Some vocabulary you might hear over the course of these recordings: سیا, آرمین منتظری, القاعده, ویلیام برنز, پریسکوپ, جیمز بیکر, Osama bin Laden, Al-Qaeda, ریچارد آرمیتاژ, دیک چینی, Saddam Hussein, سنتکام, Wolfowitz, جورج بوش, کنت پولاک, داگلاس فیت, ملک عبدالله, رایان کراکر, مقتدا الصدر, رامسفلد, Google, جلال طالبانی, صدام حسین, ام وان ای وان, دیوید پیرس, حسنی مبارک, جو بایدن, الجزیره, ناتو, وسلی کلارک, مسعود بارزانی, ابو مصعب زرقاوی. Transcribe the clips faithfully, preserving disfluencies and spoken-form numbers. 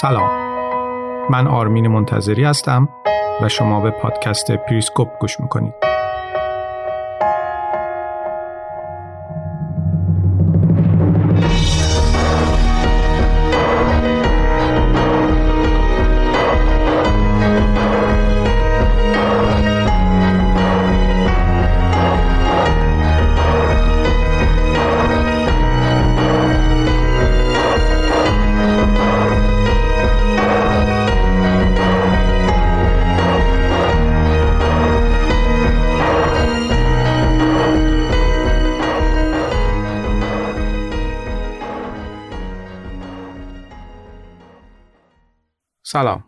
سلام، من آرمین منتظری هستم و شما به پادکست پریسکوپ گوش میکنید. سلام،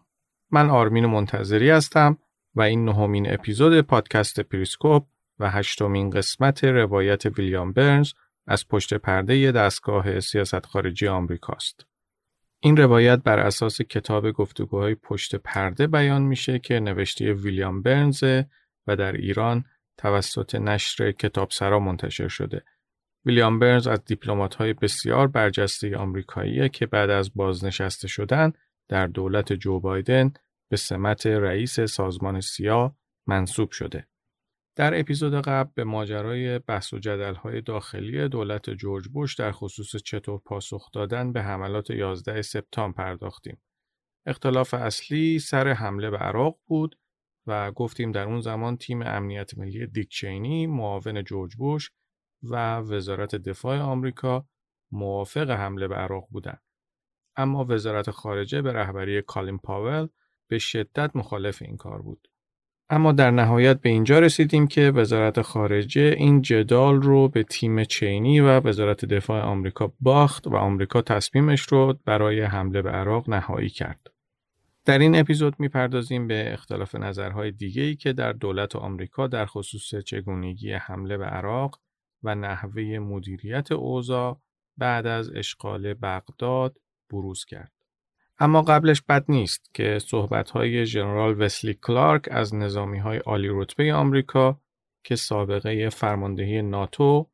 من آرمین منتظری هستم و این نهمین اپیزود پادکست پریسکوپ و هشتمین قسمت روایت ویلیام برنز از پشت پرده دستگاه سیاست خارجی آمریکاست. این روایت بر اساس کتاب گفتگوهای پشت پرده بیان میشه که نوشته ویلیام برنز و در ایران توسط نشر کتابسرا منتشر شده. ویلیام برنز از دیپلمات‌های بسیار برجسته آمریکاییه که بعد از بازنشسته شدن در دولت جو بایدن به سمت رئیس سازمان سیا منصوب شده. در اپیزود قبل به ماجرای بحث و جدل‌های داخلی دولت جورج بوش در خصوص چطور پاسخ دادن به حملات یازده سپتامبر پرداختیم. اختلاف اصلی سر حمله به عراق بود و گفتیم در اون زمان تیم امنیت ملی دیک چینی، معاون جورج بوش و وزارت دفاع آمریکا موافق حمله به عراق بودند. اما وزارت خارجه به رهبری کالین پاول به شدت مخالف این کار بود. اما در نهایت به اینجا رسیدیم که وزارت خارجه این جدال رو به تیم چینی و وزارت دفاع آمریکا باخت و آمریکا تصمیمش رو برای حمله به عراق نهایی کرد. در این اپیزود میپردازیم به اختلاف نظرهای دیگه‌ای که در دولت آمریکا در خصوص چگونگی حمله به عراق و نحوه مدیریت اوضاع بعد از اشغال بغداد بروز کرد. اما قبلش بد نیست که صحبت‌های ژنرال وسلی کلارک از نظامی‌های عالی رتبه آمریکا که سابقه فرماندهی ناتو،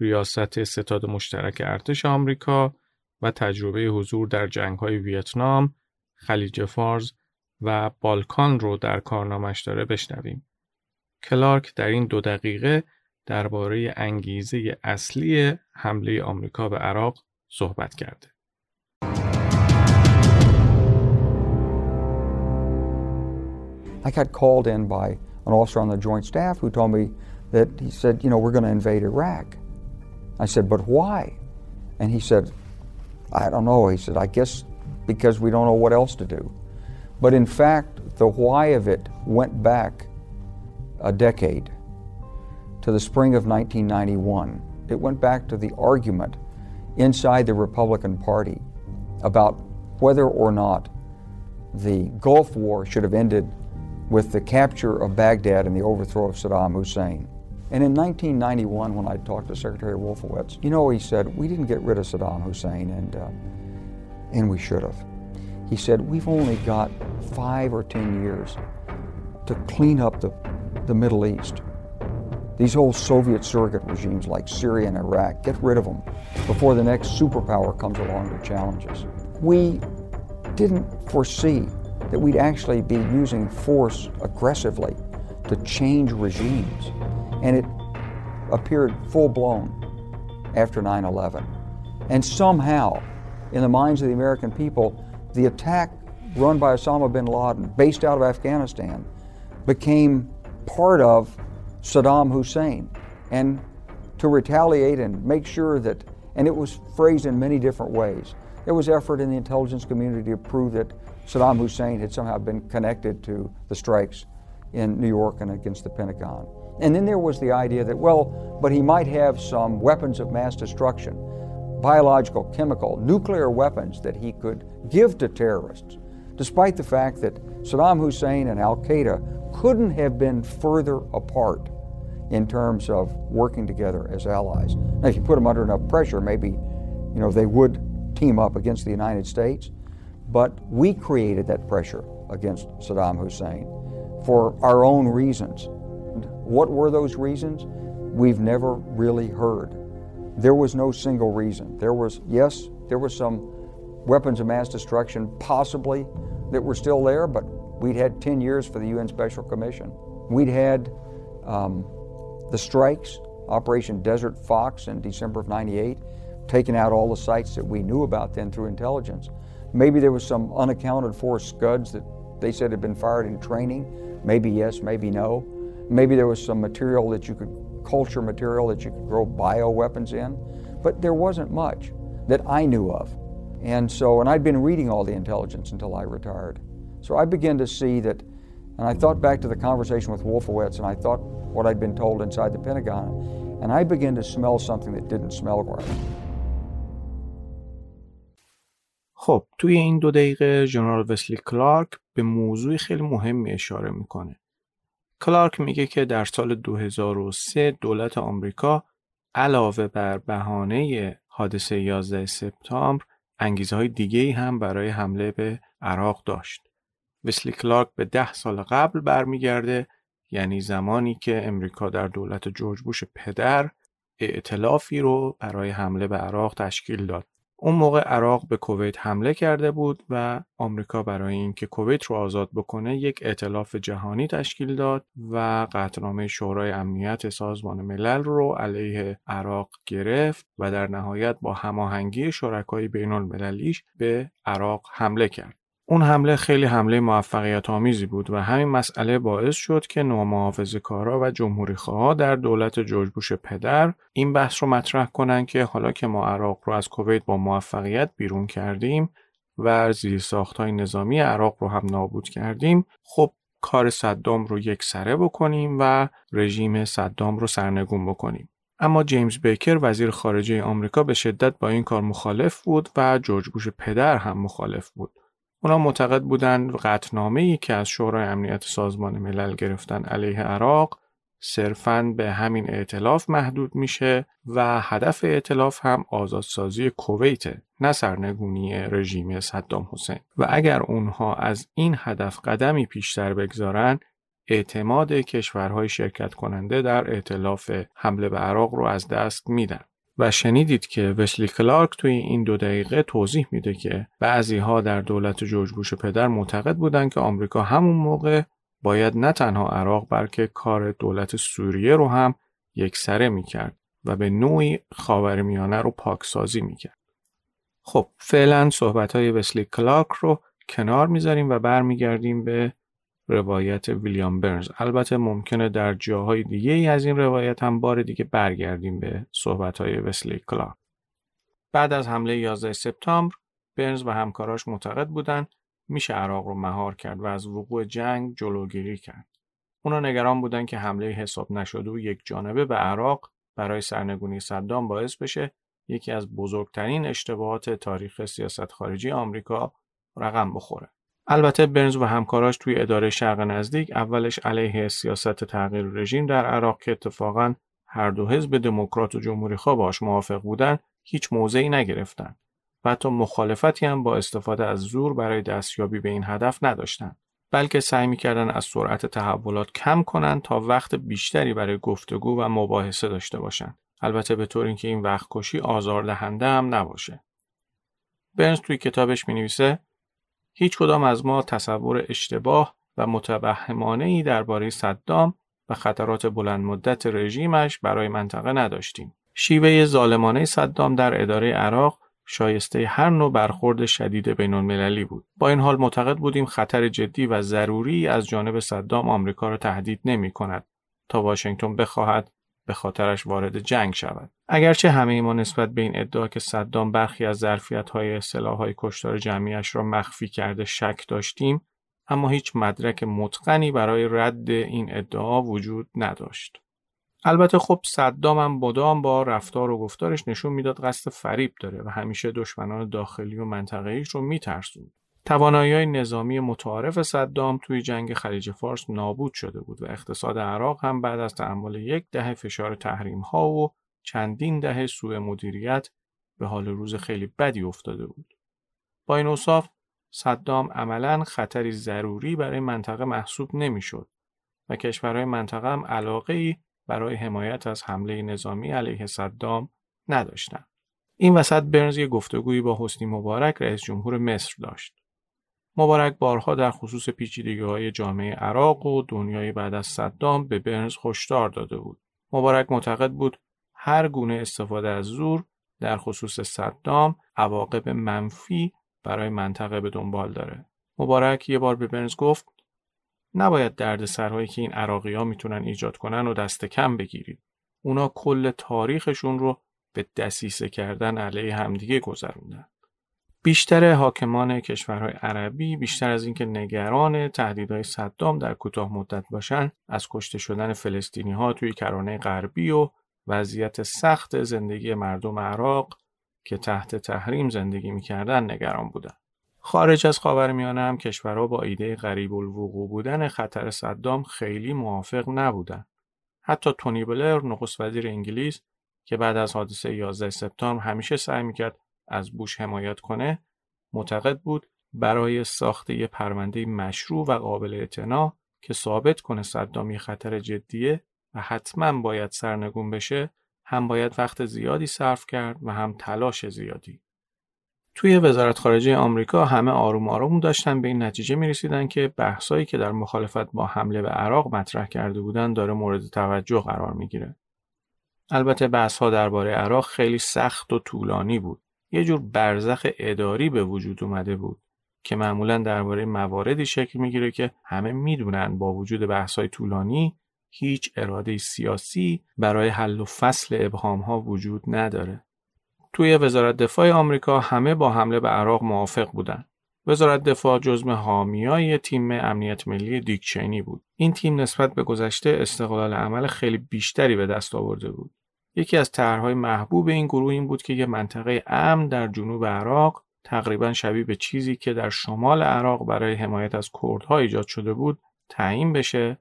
ریاست ستاد مشترک ارتش آمریکا و تجربه حضور در جنگ‌های ویتنام، خلیج فارس و بالکان رو در کارنامه‌اش داره بشنویم. کلارک در این دو دقیقه درباره انگیزه اصلی حمله آمریکا به عراق صحبت کرده. I got called in by an officer on the Joint Staff who told me that he said, you know, we're going to invade Iraq. I said, but why? And he said, I don't know. He said, I guess because we don't know what else to do. But in fact, the why of it went back a decade to the spring of nineteen ninety-one. It went back to the argument inside the Republican Party about whether or not the Gulf War should have ended with the capture of Baghdad and the overthrow of Saddam Hussein. And in nineteen ninety-one, when I talked to Secretary Wolfowitz, you know, he said, we didn't get rid of Saddam Hussein, and uh, and we should have. He said, we've only got five or ten years to clean up the, the Middle East. These old Soviet surrogate regimes like Syria and Iraq, get rid of them before the next superpower comes along to challenge us. We didn't foresee that we'd actually be using force aggressively to change regimes. And it appeared full-blown after nine eleven. And somehow, in the minds of the American people, the attack run by Osama bin Laden, based out of Afghanistan, became part of Saddam Hussein. And to retaliate and make sure that, and it was phrased in many different ways. There was effort in the intelligence community to prove that Saddam Hussein had somehow been connected to the strikes in New York and against the Pentagon. And then there was the idea that, well, but he might have some weapons of mass destruction, biological, chemical, nuclear weapons that he could give to terrorists, despite the fact that Saddam Hussein and Al-Qaeda couldn't have been further apart in terms of working together as allies. Now, if you put them under enough pressure, maybe, you know, they would team up against the United States. But we created that pressure against Saddam Hussein for our own reasons. What were those reasons? We've never really heard. There was no single reason. There was, yes, there was some weapons of mass destruction possibly that were still there, but we'd had ten years for the U N Special Commission. We'd had um, the strikes, Operation Desert Fox in December of ninety-eight, taking out all the sites that we knew about then through intelligence. Maybe there was some unaccounted for scuds that they said had been fired in training. Maybe yes, maybe no. Maybe there was some material that you could, culture material that you could grow bioweapons in. But there wasn't much that I knew of. And so, and I'd been reading all the intelligence until I retired. So I began to see that, and I thought back to the conversation with Wolfowitz, and I thought what I'd been told inside the Pentagon, and I began to smell something that didn't smell right. خب توی این دو دقیقه جنرال وسلی کلارک به موضوع خیلی مهمی اشاره میکنه. کلارک میگه که در سال دو هزار و سه دولت آمریکا علاوه بر بهانه حادثه یازده سپتامبر انگیزه‌های دیگه‌ای هم برای حمله به عراق داشت. وسلی کلارک به ده سال قبل برمیگرده، یعنی زمانی که آمریکا در دولت جورج بوش پدر ائتلافی رو برای حمله به عراق تشکیل داد. اون موقع عراق به کویت حمله کرده بود و آمریکا برای اینکه کویت رو آزاد بکنه یک ائتلاف جهانی تشکیل داد و قطعنامه شورای امنیت سازمان ملل رو علیه عراق گرفت و در نهایت با هماهنگی شرکای بین‌المللیش به عراق حمله کرد. اون حمله خیلی حمله موفقیت آمیزی بود و همین مسئله باعث شد که نامحافظه‌کارا و جمهوری‌خواها در دولت جورج بوش پدر این بحث رو مطرح کنن که حالا که ما عراق رو از کویت با موفقیت بیرون کردیم و زیرساخت‌های نظامی عراق رو هم نابود کردیم، خب کار صدام رو یک سره بکنیم و رژیم صدام رو سرنگون بکنیم. اما جیمز بیکر وزیر خارجه آمریکا به شدت با این کار مخالف بود و جورج بوش پدر هم مخالف بود. اونا معتقد بودند قطعنامه‌ای که از شورای امنیت سازمان ملل گرفتن علیه عراق صرفاً به همین ائتلاف محدود میشه و هدف ائتلاف هم آزادسازی کویت، نه سرنگونی رژیم صدام حسین. و اگر اونها از این هدف قدمی پیشتر بگذارن، اعتماد کشورهای شرکت کننده در ائتلاف حمله به عراق رو از دست میدن. و شنیدید که وسلی کلارک توی این دو دقیقه توضیح میده که بعضی‌ها در دولت جورج بوش پدر معتقد بودند که آمریکا همون موقع باید نه تنها عراق بلکه کار دولت سوریه رو هم یکسره میکرد و به نوعی خاورمیانه رو پاکسازی میکرد. خب فعلا صحبت‌های وسلی کلارک رو کنار میذاریم و برمیگردیم به روایت ویلیام برنز. البته ممکنه در جاهای دیگه ای از این روایت هم بار دیگه برگردیم به صحبت‌های وسلی کلارک. بعد از حمله یازده سپتامبر برنز و همکاراش معتقد بودن میشه عراق رو مهار کرد و از وقوع جنگ جلوگیری کرد. اونا نگران بودن که حمله حساب نشده و یک جانبه به عراق برای سرنگونی صدام باعث بشه یکی از بزرگترین اشتباهات تاریخ سیاست خارجی آمریکا رقم بخوره. البته برنز و همکاراش توی اداره شرق نزدیک اولش علیه سیاست تغییر رژیم در عراق که اتفاقاً هر دو حزب دموکرات و جمهوری‌خواه باش موافق بودن هیچ موضعی نگرفتن و حتی مخالفتی هم با استفاده از زور برای دستیابی به این هدف نداشتن، بلکه سعی می‌کردن از سرعت تحولات کم کنن تا وقت بیشتری برای گفتگو و مباحثه داشته باشن، البته به طور اینکه این وقت‌کشی آزاردهنده هم نباشه. برنز توی کتابش می‌نویسه هیچ کدام از ما تصور اشتباه و متوهمانه‌ای درباره صدام و خطرات بلندمدت رژیمش برای منطقه نداشتیم. شیوه ظالمانه صدام در اداره عراق شایسته هر نوع برخورد شدید بین‌المللی بود. با این حال معتقد بودیم خطر جدی و ضروری از جانب صدام آمریکا را تهدید نمی‌کند تا واشنگتن بخواهد به خاطرش وارد جنگ شود. اگرچه همه ما نسبت به این ادعا که صدام برخی از ظرفیت‌های سلاح‌های کشتار جمعیش را مخفی کرده شک داشتیم، اما هیچ مدرک متقنی برای رد این ادعا وجود نداشت. البته خب صدام هم مدام با رفتار و گفتارش نشون میداد قصد فریب داره و همیشه دشمنان داخلی و منطقه‌ایش رو میترسوند. توانایی‌های نظامی متعارف صدام توی جنگ خلیج فارس نابود شده بود و اقتصاد عراق هم بعد از تحمل یک دهه فشار تحریم‌ها و چندین دهه سوء مدیریت به حال روز خیلی بدی افتاده بود. با این اوصاف صدام عملاً خطری ضروری برای منطقه محسوب نمی‌شد و کشورهای منطقه هم علاقه‌ای برای حمایت از حمله نظامی علیه صدام نداشتند. این وسط برنز یک گفتگویی با حسنی مبارک رئیس جمهور مصر داشت. مبارک بارها در خصوص پیچیدگی‌های جامعه عراق و دنیای بعد از صدام به برنز هشدار داده بود. مبارک معتقد بود هر گونه استفاده از زور در خصوص صدام عواقب منفی برای منطقه به دنبال داره. مبارک یه بار به برنز گفت نباید دردسرهایی که این عراقی‌ها میتونن ایجاد کنن و دست کم بگیرید. اونا کل تاریخشون رو به دسیسه کردن علیه همدیگه گذروندن. بیشتر حاکمان کشورهای عربی بیشتر از اینکه نگران تهدیدهای صدام در کوتاه مدت باشن، از کشته شدن فلسطینی‌ها توی کرانه غربی و وضعیت سخت زندگی مردم عراق که تحت تحریم زندگی می‌کردن نگران بودن. خارج از خاورمیانه هم کشورها با ایده قریب الوقوع بودن خطر صدام خیلی موافق نبودن. حتی تونی بلر نخست وزیر انگلیس که بعد از حادثه یازده سپتامبر همیشه سعی میکرد از بوش حمایت کنه، معتقد بود برای ساخت یک پرونده مشروع و قابل اعتنا که ثابت کنه صدام خطر جدیه و حتما باید سرنگون بشه، هم باید وقت زیادی صرف کرد و هم تلاش زیادی. توی وزارت خارجه آمریکا همه آروم آروم داشتن به این نتیجه میرسیدن که بحثایی که در مخالفت با حمله به عراق مطرح کرده بودن داره مورد توجه قرار میگیره. البته بحث‌ها درباره عراق خیلی سخت و طولانی بود. یه جور برزخ اداری به وجود اومده بود که معمولاً درباره مواردی شکل میگیره که همه میدونن با وجود بحث‌های طولانی هیچ اراده سیاسی برای حل و فصل ابهام‌ها وجود نداره. توی وزارت دفاع آمریکا همه با حمله به عراق موافق بودن. وزارت دفاع جزو حامیای تیم امنیت ملی دیک چینی بود. این تیم نسبت به گذشته استقلال عمل خیلی بیشتری به دست آورده بود. یکی از طرح‌های محبوب این گروه این بود که یک منطقه امن در جنوب عراق، تقریباً شبیه به چیزی که در شمال عراق برای حمایت از کردها ایجاد شده بود، تعیین بشه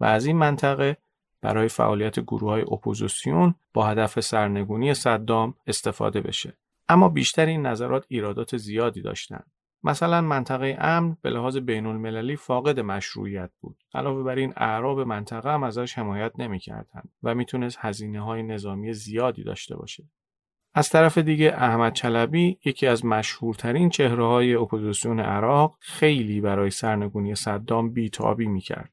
و از این منطقه برای فعالیت گروه‌های اپوزیسیون با هدف سرنگونی صدام استفاده بشه. اما بیشتر این نظرات ایرادات زیادی داشتند. مثلا منطقه امن به لحاظ بین‌المللی فاقد مشروعیت بود. علاوه بر این اعراب منطقه هم ازش حمایت نمی‌کردند و میتونست هزینه‌های نظامی زیادی داشته باشه. از طرف دیگه احمد چلبی، یکی از مشهورترین چهره‌های اپوزیسیون عراق، خیلی برای سرنگونی صدام بی‌تابی می‌کرد.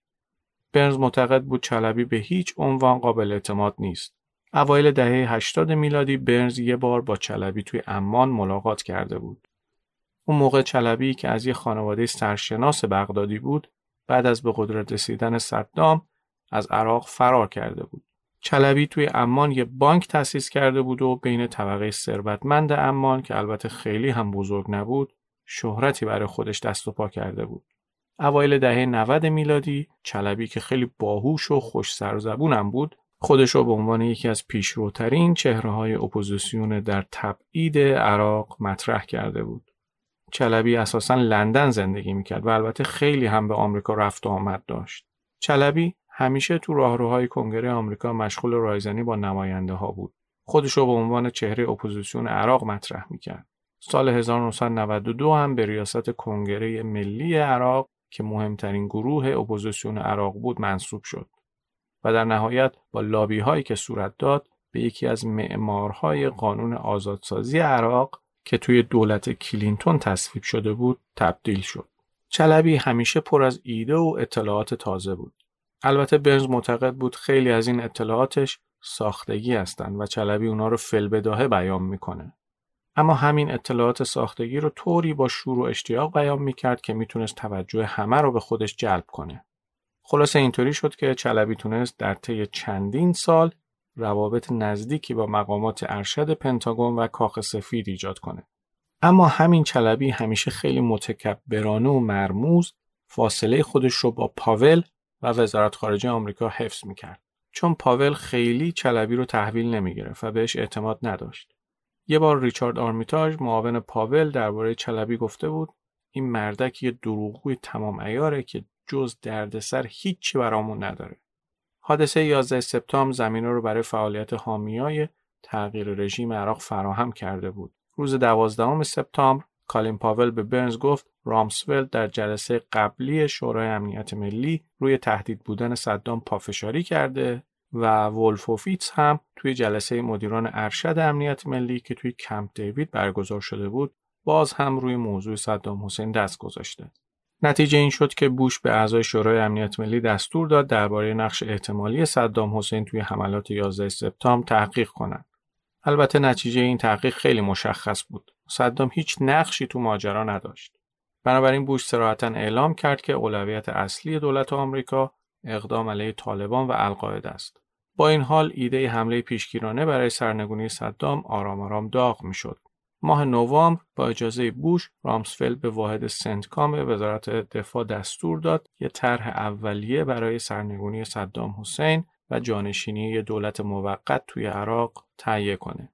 برنز معتقد بود چلبی به هیچ عنوان قابل اعتماد نیست. اوایل دهه هشتاد میلادی برنز یه بار با چلبی توی عمان ملاقات کرده بود. اون موقع چلبی که از یه خانواده سرشناس بغدادی بود، بعد از به قدرت رسیدن صدام از عراق فرار کرده بود. چلبی توی عمان یه بانک تأسیس کرده بود و بین طبقه ثروتمند عمان که البته خیلی هم بزرگ نبود، شهرتی برای خودش دست و پا کرده بود. اوایل دهه نود میلادی چلبی که خیلی باهوش و خوش سرزبون هم بود، خودش رو به عنوان یکی از پیشروترین چهره‌های اپوزیسیون در تبعید عراق مطرح کرده بود. چلبی اساساً لندن زندگی میکرد و البته خیلی هم به آمریکا رفت و آمد داشت. چلبی همیشه تو راهروهای کنگره آمریکا مشغول رایزنی با نماینده ها بود. خودش رو به عنوان چهره اپوزیسیون عراق مطرح میکرد. سال هزار و نهصد و نود و دو هم به ریاست کنگره ملی عراق که مهمترین گروه اپوزیسیون عراق بود منصوب شد و در نهایت با لابی هایی که صورت داد به یکی از معمارهای قانون آزادسازی عراق که توی دولت کلینتون تصویب شده بود تبدیل شد. چلبی همیشه پر از ایده و اطلاعات تازه بود. البته برنز معتقد بود خیلی از این اطلاعاتش ساختگی هستند و چلبی اونا رو فی‌البداهه بیان میکنه. اما همین اطلاعات ساختگی رو طوری با شور و اشتیاق بیان میکرد که میتونست توجه همه رو به خودش جلب کنه. خلاصه اینطوری شد که چلبی تونست در طی چندین سال روابط نزدیکی با مقامات ارشد پنتاگون و کاخ سفید ایجاد کنه. اما همین چلبی همیشه خیلی متکبرانه و مرموز فاصله خودش رو با پاول و وزارت خارجه آمریکا حفظ میکرد، چون پاول خیلی چلبی رو تحویل نمیگرفت و بهش اعتماد نداشت. یه بار ریچارد آرمیتاژ معاون پاول درباره چلبی گفته بود این مردک یه دروغگوی تمام عیاره که جز دردسر هیچی برامون نداره. حادثه یازده سپتامبر زمینه رو برای فعالیت حامیای تغییر رژیم عراق فراهم کرده بود. روز دوازدهم سپتامبر کالین پاول به برنز گفت رامسفلد در جلسه قبلی شورای امنیت ملی روی تهدید بودن صدام پافشاری کرده و ولفوویتز هم توی جلسه مدیران ارشد امنیت ملی که توی کمپ دیوید برگزار شده بود باز هم روی موضوع صدام حسین دست گذاشته. نتیجه این شد که بوش به اعضای شورای امنیت ملی دستور داد درباره نقش احتمالی صدام حسین توی حملات یازده سپتامبر تحقیق کنند. البته نتیجه این تحقیق خیلی مشخص بود. صدام هیچ نقشی تو ماجرا نداشت. بنابراین بوش صراحتاً اعلام کرد که اولویت اصلی دولت آمریکا اقدام علیه طالبان و القاعده است. با این حال ایده حمله پیشگیرانه برای سرنگونی صدام آرام آرام داغ می‌شد. ماه نوامبر با اجازه بوش، رامسفلد به واحد سنتکام به وزارت دفاع دستور داد یه طرح اولیه برای سرنگونی صدام حسین و جانشینی یه دولت موقت توی عراق تهیه کنه.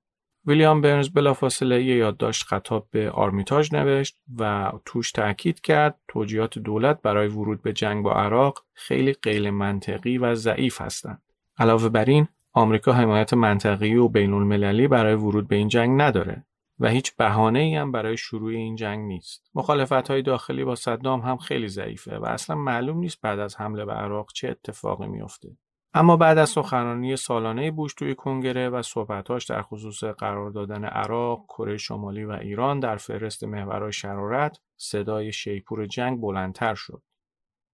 ویلیام برنز بلافاصله یه یادداشت خطاب به آرمیتاژ نوشت و توش تأکید کرد توجیهات دولت برای ورود به جنگ با عراق خیلی غیر منطقی و ضعیف هستند. علاوه بر این، آمریکا حمایت منطقی و بین‌المللی برای ورود به این جنگ نداره و هیچ بهانه‌ای هم برای شروع این جنگ نیست. مخالفت‌های داخلی با صدام هم خیلی ضعیفه و اصلا معلوم نیست بعد از حمله به عراق چه اتفاقی میفته. اما بعد از سخنرانی سالانه بوش توی کنگره و صحبت‌هاش در خصوص قرار دادن عراق، کره شمالی و ایران در فهرست محورهای شرارت، صدای شیپور جنگ بلندتر شد.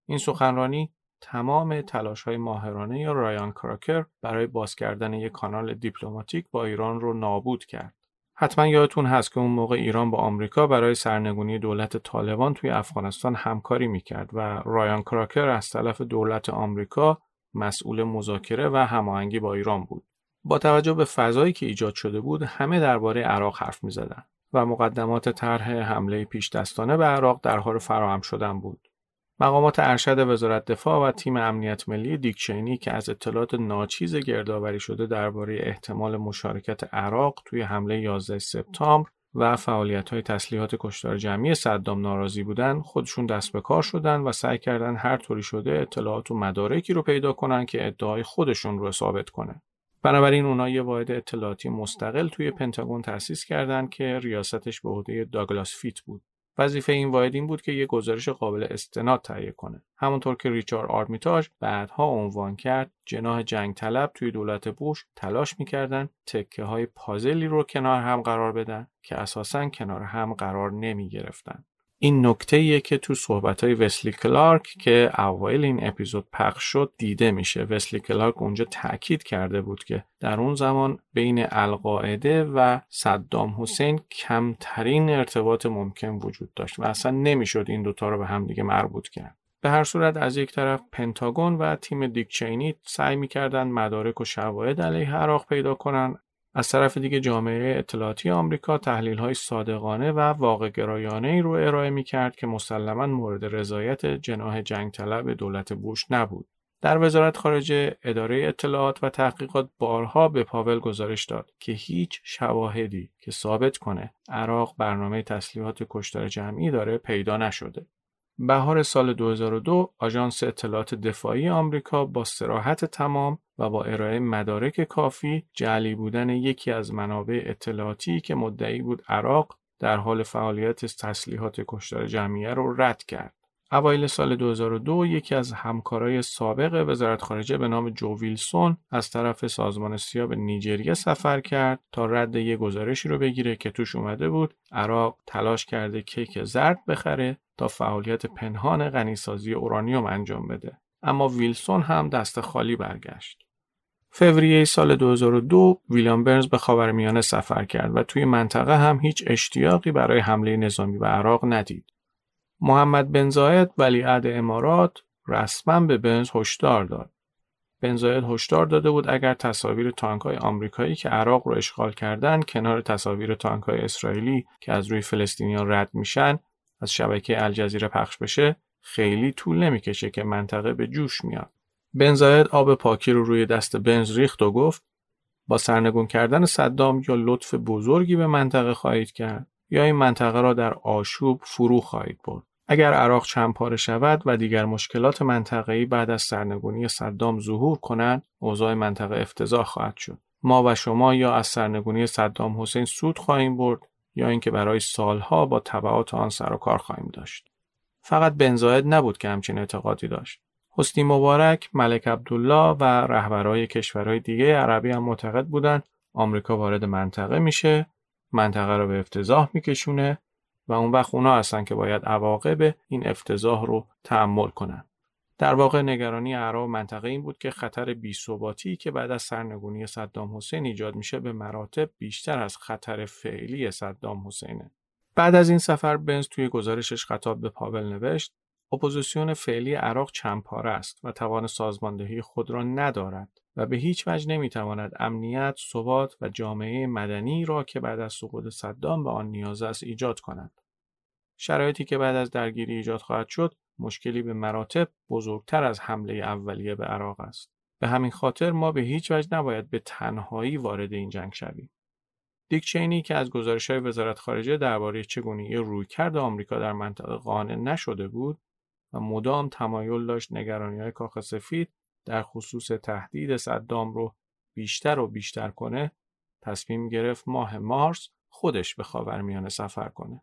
این سخنرانی تمام تلاش‌های ماهرانه یا رایان کراکر برای باز کردن یک کانال دیپلماتیک با ایران رو نابود کرد. حتما یادتون هست که اون موقع ایران با آمریکا برای سرنگونی دولت طالبان توی افغانستان همکاری میکرد و رایان کراکر از طرف دولت آمریکا مسئول مذاکره و هماهنگی با ایران بود. با توجه به فضایی که ایجاد شده بود، همه درباره عراق حرف میزدن و مقدمات طرح حمله پیش دستانه به عراق در حال فراهم شدن بود. مقامات ارشد وزارت دفاع و تیم امنیت ملی دیک چینی که از اطلاعات ناچیز گردآوری شده درباره احتمال مشارکت عراق توی حمله یازده سپتامبر و فعالیت‌های تسلیحات کشتار جمعی صدام ناراضی بودن، خودشون دست به کار شدن و سعی کردن هر طوری شده اطلاعات و مدارکی رو پیدا کنن که ادعای خودشون رو ثابت کنه. بنابراین اونا یه واحد اطلاعاتی مستقل توی پنتاگون تأسیس کردن که ریاستش به عهده داگلاس فیت بود. وظیفه این واحد این بود که یک گزارش قابل استناد تهیه کنه. همونطور که ریچارد آرمیتاژ بعدها عنوان کرد، جناح جنگ طلب توی دولت بوش تلاش می‌کردن تکه های پازلی رو کنار هم قرار بدن که اساساً کنار هم قرار نمی‌گرفتن. این نکته‌ایه که تو صحبت‌های وسلی کلارک که اوایل این اپیزود پخش شد دیده میشه. وسلی کلارک اونجا تأکید کرده بود که در اون زمان بین القاعده و صدام حسین کمترین ارتباط ممکن وجود داشت و اصلا نمیشد این دوتا رو به هم دیگه مربوط کرد. به هر صورت از یک طرف پنتاگون و تیم دیک چینی سعی می‌کردن مدارک و شواهد علیه عراق پیدا کنن، از طرف دیگه جامعه اطلاعاتی آمریکا تحلیل‌های صادقانه و واقع‌گرایانه‌ای رو ارائه می‌کرد که مسلماً مورد رضایت جناح جنگطلب دولت بوش نبود. در وزارت خارجه اداره اطلاعات و تحقیقات بارها به پاول گزارش داد که هیچ شواهدی که ثابت کنه عراق برنامه تسلیحات کشتار جمعی داره پیدا نشده. بهار سال دو هزار و دو آژانس اطلاعات دفاعی آمریکا با صراحت تمام و با ارائه مدارک کافی جعلی بودن یکی از منابع اطلاعاتی که مدعی بود عراق در حال فعالیت تسلیحات کشتار جمعی رو رد کرد. اوایل سال دو هزار و دو یکی از همکارای سابق وزارت خارجه به نام جو ویلسون از طرف سازمان سیا به نیجریه سفر کرد تا رد یک گزارشی رو بگیره که توش اومده بود عراق تلاش کرده کیک زرد بخره تا فعالیت پنهان غنیسازی اورانیوم انجام بده. اما ویلسون هم دست خالی برگشت. فوریه سال دو هزار و دو ویلیام برنز به خاورمیانه سفر کرد و توی منطقه هم هیچ اشتیاقی برای حمله نظامی به عراق ندید. محمد بن زاید ولیعهد امارات رسما به برنز هشدار داد. بن زاید هشدار داده بود اگر تصاویر تانک‌های آمریکایی که عراق رو اشغال کردن کنار تصاویر تانک‌های اسرائیلی که از روی فلسطینیان رد میشن از شبکه الجزیره پخش بشه، خیلی طول نمی‌کشه که منطقه به جوش میاد. بن زاید آب پاکی رو روی دست برنز ریخت و گفت با سرنگون کردن صدام یا لطف بزرگی به منطقه خواهید کرد یا این منطقه را در آشوب فرو خواهید برد. اگر عراق چند پاره شود و دیگر مشکلات منطقه‌ای بعد از سرنگونی صدام ظهور کنند، اوضاع منطقه افتضاح خواهد شد. ما و شما یا از سرنگونی صدام حسین سود خواهیم برد یا اینکه برای سالها با تبعات آن سر و کار خواهیم داشت. فقط بن زاید نبود که همچین اعتقادی داشت. حسنی مبارک، ملک عبدالله و رهبرای کشورهای دیگه عربی هم معتقد بودن آمریکا وارد منطقه میشه، منطقه رو به افتضاح میکشونه و اون وقت اونا هستن که باید عواقب این افتضاح رو تحمل کنن. در واقع نگرانی اعراب منطقه این بود که خطر بی‌ثباتی که بعد از سرنگونی صدام حسین ایجاد میشه به مراتب بیشتر از خطر فعلی صدام حسینه. بعد از این سفر بنز توی گزارشش خطاب به پاول نوشت: اپوزیسیون فعلی عراق چندپاره است و توان سازماندهی خود را ندارد و به هیچ وجه نمیتواند امنیت، ثبات و جامعه مدنی را که بعد از سقوط صدام به آن نیاز است ایجاد کند. شرایطی که بعد از درگیری ایجاد خواهد شد مشکلی به مراتب بزرگتر از حمله اولیه به عراق است. به همین خاطر ما به هیچ وجه نباید به تنهایی وارد این جنگ شویم. دیک چینی که از گزارش‌های وزارت خارجه درباره چگونگی رویکرد آمریکا در منطقه قانع نشده بود و مدام تمایل داشت نگرانی‌های کاخ سفید در خصوص تهدید صدام رو بیشتر و بیشتر کنه، تصمیم گرفت ماه مارس خودش به خاورمیانه سفر کنه.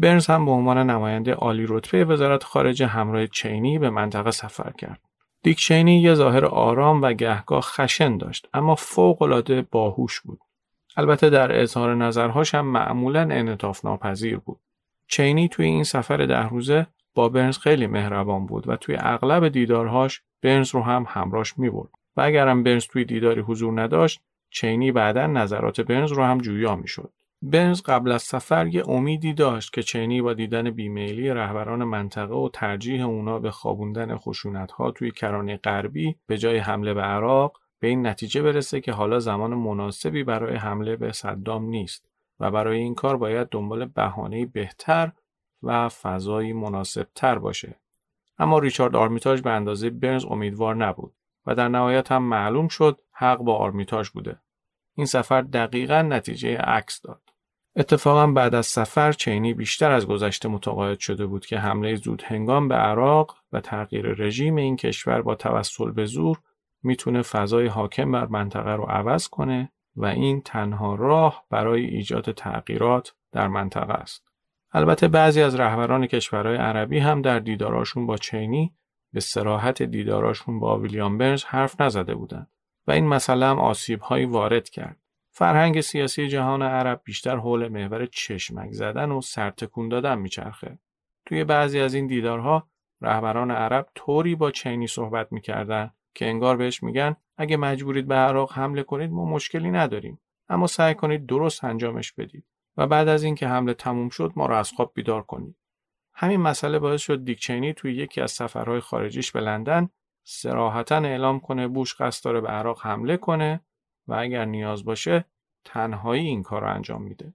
برنز هم به عنوان نماینده عالی رتبه وزارت خارجه همراه چینی به منطقه سفر کرد. دیک چینی یه ظاهر آرام و گهگاه خشن داشت، اما فوق‌العاده باهوش بود. البته در اظهار نظرهاش هم معمولاً انعطاف ناپذیر بود. چینی توی این سفر ده روزه با برنز خیلی مهربان بود و توی اغلب دیدارهاش برنز رو هم همراهش می‌برد و اگرم برنز توی دیداری حضور نداشت، چینی بعداً نظرات برنز رو هم جویا می‌شد. برنز قبل از سفر یه امیدی داشت که چینی با دیدن بیمیلی رهبران منطقه و ترجیح اونا به خوابوندن خشونت‌ها توی کرانه غربی به جای حمله به عراق به این نتیجه برسه که حالا زمان مناسبی برای حمله به صدام نیست و برای این کار باید دنبال بهانه‌ای بهتر و فضایی مناسبتر باشه. اما ریچارد آرمیتاژ به اندازه برنز امیدوار نبود و در نهایت هم معلوم شد حق با آرمیتاژ بوده. این سفر دقیقاً نتیجه عکس داد. اتفاقاً بعد از سفر چینی بیشتر از گذشته متقاعد شده بود که حمله زود هنگام به عراق و تغییر رژیم این کشور با توسل به زور میتونه فضای حاکم بر منطقه رو عوض کنه و این تنها راه برای ایجاد تغییرات در منطقه است. البته بعضی از رهبران کشورهای عربی هم در دیداراشون با چینی به صراحت دیداراشون با ویلیام برنز حرف نزده بودند و این مسئله هم آسیب‌هایی وارد کرد. فرهنگ سیاسی جهان عرب بیشتر حول محور چشمک زدن و سرتکون دادن میچرخه. توی بعضی از این دیدارها رهبران عرب طوری با چینی صحبت میکردن که انگار بهش میگن اگه مجبورید به عراق حمله کنید ما مشکلی نداریم، اما سعی کنید درست انجامش بدید و بعد از این که حمله تموم شد ما رو از خواب بیدار کنید. همین مسئله باعث شد دیک چینی توی یکی از سفرهای خارجیش به لندن صراحتاً اعلام کنه بوش قصد داره به عراق حمله کنه و اگر نیاز باشه تنهایی این کار رو انجام میده.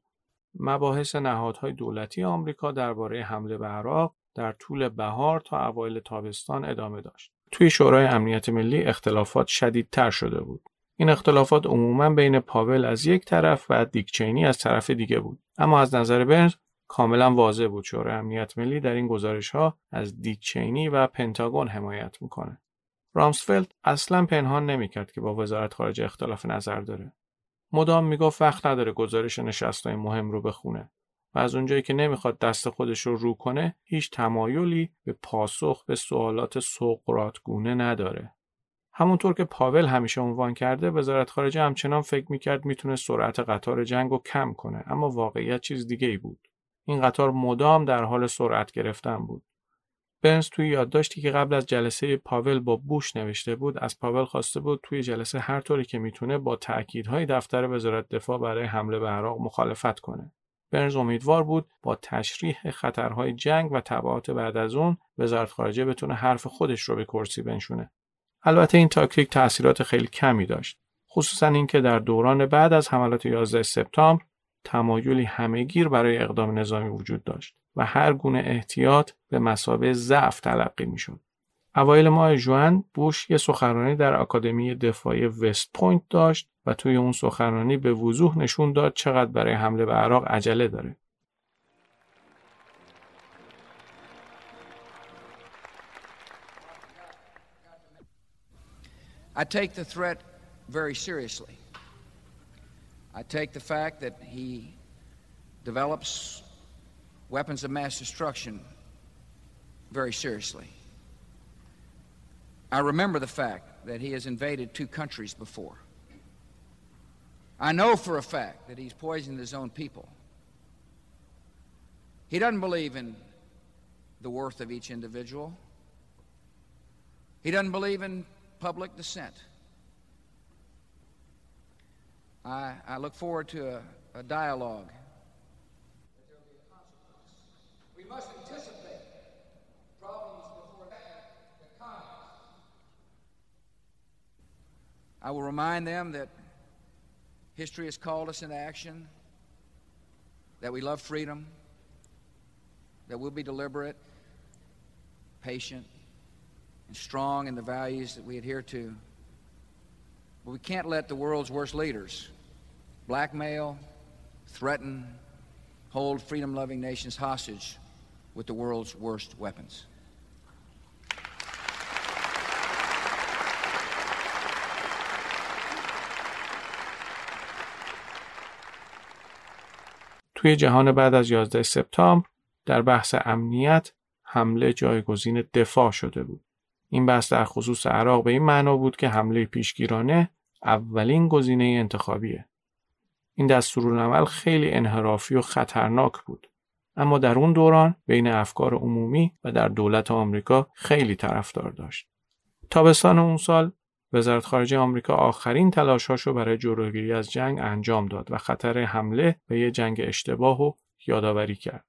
مباحث نهادهای دولتی آمریکا درباره حمله به عراق در طول بهار تا اوایل تابستان ادامه داشت. توی شورای امنیت ملی اختلافات شدیدتر شده بود. این اختلافات عموماً بین پاول از یک طرف و دیک چینی از طرف دیگه بود. اما از نظر برنز کاملاً واضح بود شورای امنیت ملی در این گزارش‌ها از دیک چینی و پنتاگون حمایت می‌کنه. رامسفلد اصلاً پنهان نمی‌کرد که با وزارت خارجه اختلاف نظر داره. مدام میگفت وقت نداره گزارش نشست‌های مهم رو بخونه و از اونجایی که نمیخواد دست خودش رو رو کنه هیچ تمایلی به پاسخ به سوالات سقراط گونه نداره. همونطور که پاول همیشه عنوان کرده، وزارت خارجه همچنان فکر میکرد میتونه سرعت قطار جنگ رو کم کنه، اما واقعیت چیز دیگه ای بود. این قطار مدام در حال سرعت گرفتن بود. برنز توی یادداشتی که قبل از جلسه پاول با بوش نوشته بود، از پاول خواسته بود توی جلسه هر طوری که میتونه با تأکیدهای دفتر وزارت دفاع برای حمله به عراق مخالفت کنه. برنز امیدوار بود با تشریح خطرهای جنگ و تبعات بعد از اون وزارت خارجه بتونه حرف خودش رو به کرسی بنشونه. البته این تاکتیک تاثیرات خیلی کمی داشت، خصوصا اینکه در دوران بعد از حملات یازده سپتامبر تمایلی همهگیر برای اقدام نظامی وجود داشت و هر گونه احتیاط به مثابه ضعف تلقی میشد. اوایل ماه ژوئن بوش یه سخنرانی در آکادمی دفاعی وست پوینت داشت و توی اون سخنرانی به وضوح نشون داد چقدر برای حمله به عراق عجله داره. I take the threat very seriously. I take the fact that he develops weapons of mass destruction very seriously. I remember the fact that he has invaded two countries before. I know for a fact that he's poisoned his own people. He doesn't believe in the worth of each individual. He doesn't believe in public dissent. I, I look forward to a, a dialogue. We must anticipate problems before the Congress. I will remind them that history has called us into action, that we love freedom, that we'll be deliberate, patient, and strong in the values that we adhere to. But we can't let the world's worst leaders blackmail, threaten, hold freedom-loving nations hostage with the world's worst weapons. توی جهان بعد از یازده سپتامبر در بحث امنیت حمله جایگزین دفاع شده بود. این بحث در خصوص عراق به این معنا بود که حمله پیشگیرانه اولین گزینه انتخابیه. این دستورالعمل خیلی انحرافی و خطرناک بود، اما در اون دوران بین افکار عمومی و در دولت آمریکا خیلی طرفدار داشت. تابستان اون سال وزارت خارجه آمریکا آخرین تلاشاشو برای جلوگیری از جنگ انجام داد و خطر حمله به یه جنگ اشتباهو یادآوری کرد.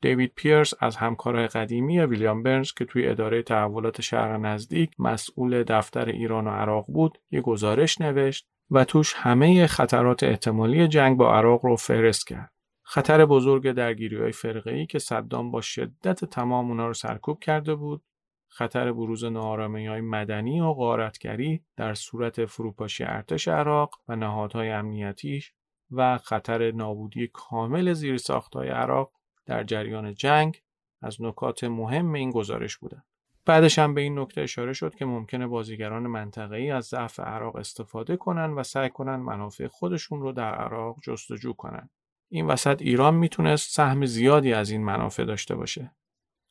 دیوید پیرس از همکارای قدیمی ویلیام برنز که توی اداره تحولات شرق نزدیک مسئول دفتر ایران و عراق بود، یه گزارش نوشت و توش همه خطرات احتمالی جنگ با عراق رو فهرست کرد. خطر بزرگ درگیری‌های فرقه‌ای که صدام با شدت تمام اونا رو سرکوب کرده بود، خطر بروز ناآرامی‌های مدنی و غارتگری در صورت فروپاشی ارتش عراق و نهادهای امنیتیش و خطر نابودی کامل زیرساخت‌های عراق در جریان جنگ از نکات مهم این گزارش بودند. بعدش هم به این نکته اشاره شد که ممکنه بازیگران منطقه‌ای از ضعف عراق استفاده کنن و سعی کنن منافع خودشون رو در عراق جستجو کنن. این وسط ایران میتونست سهم زیادی از این منافع داشته باشه.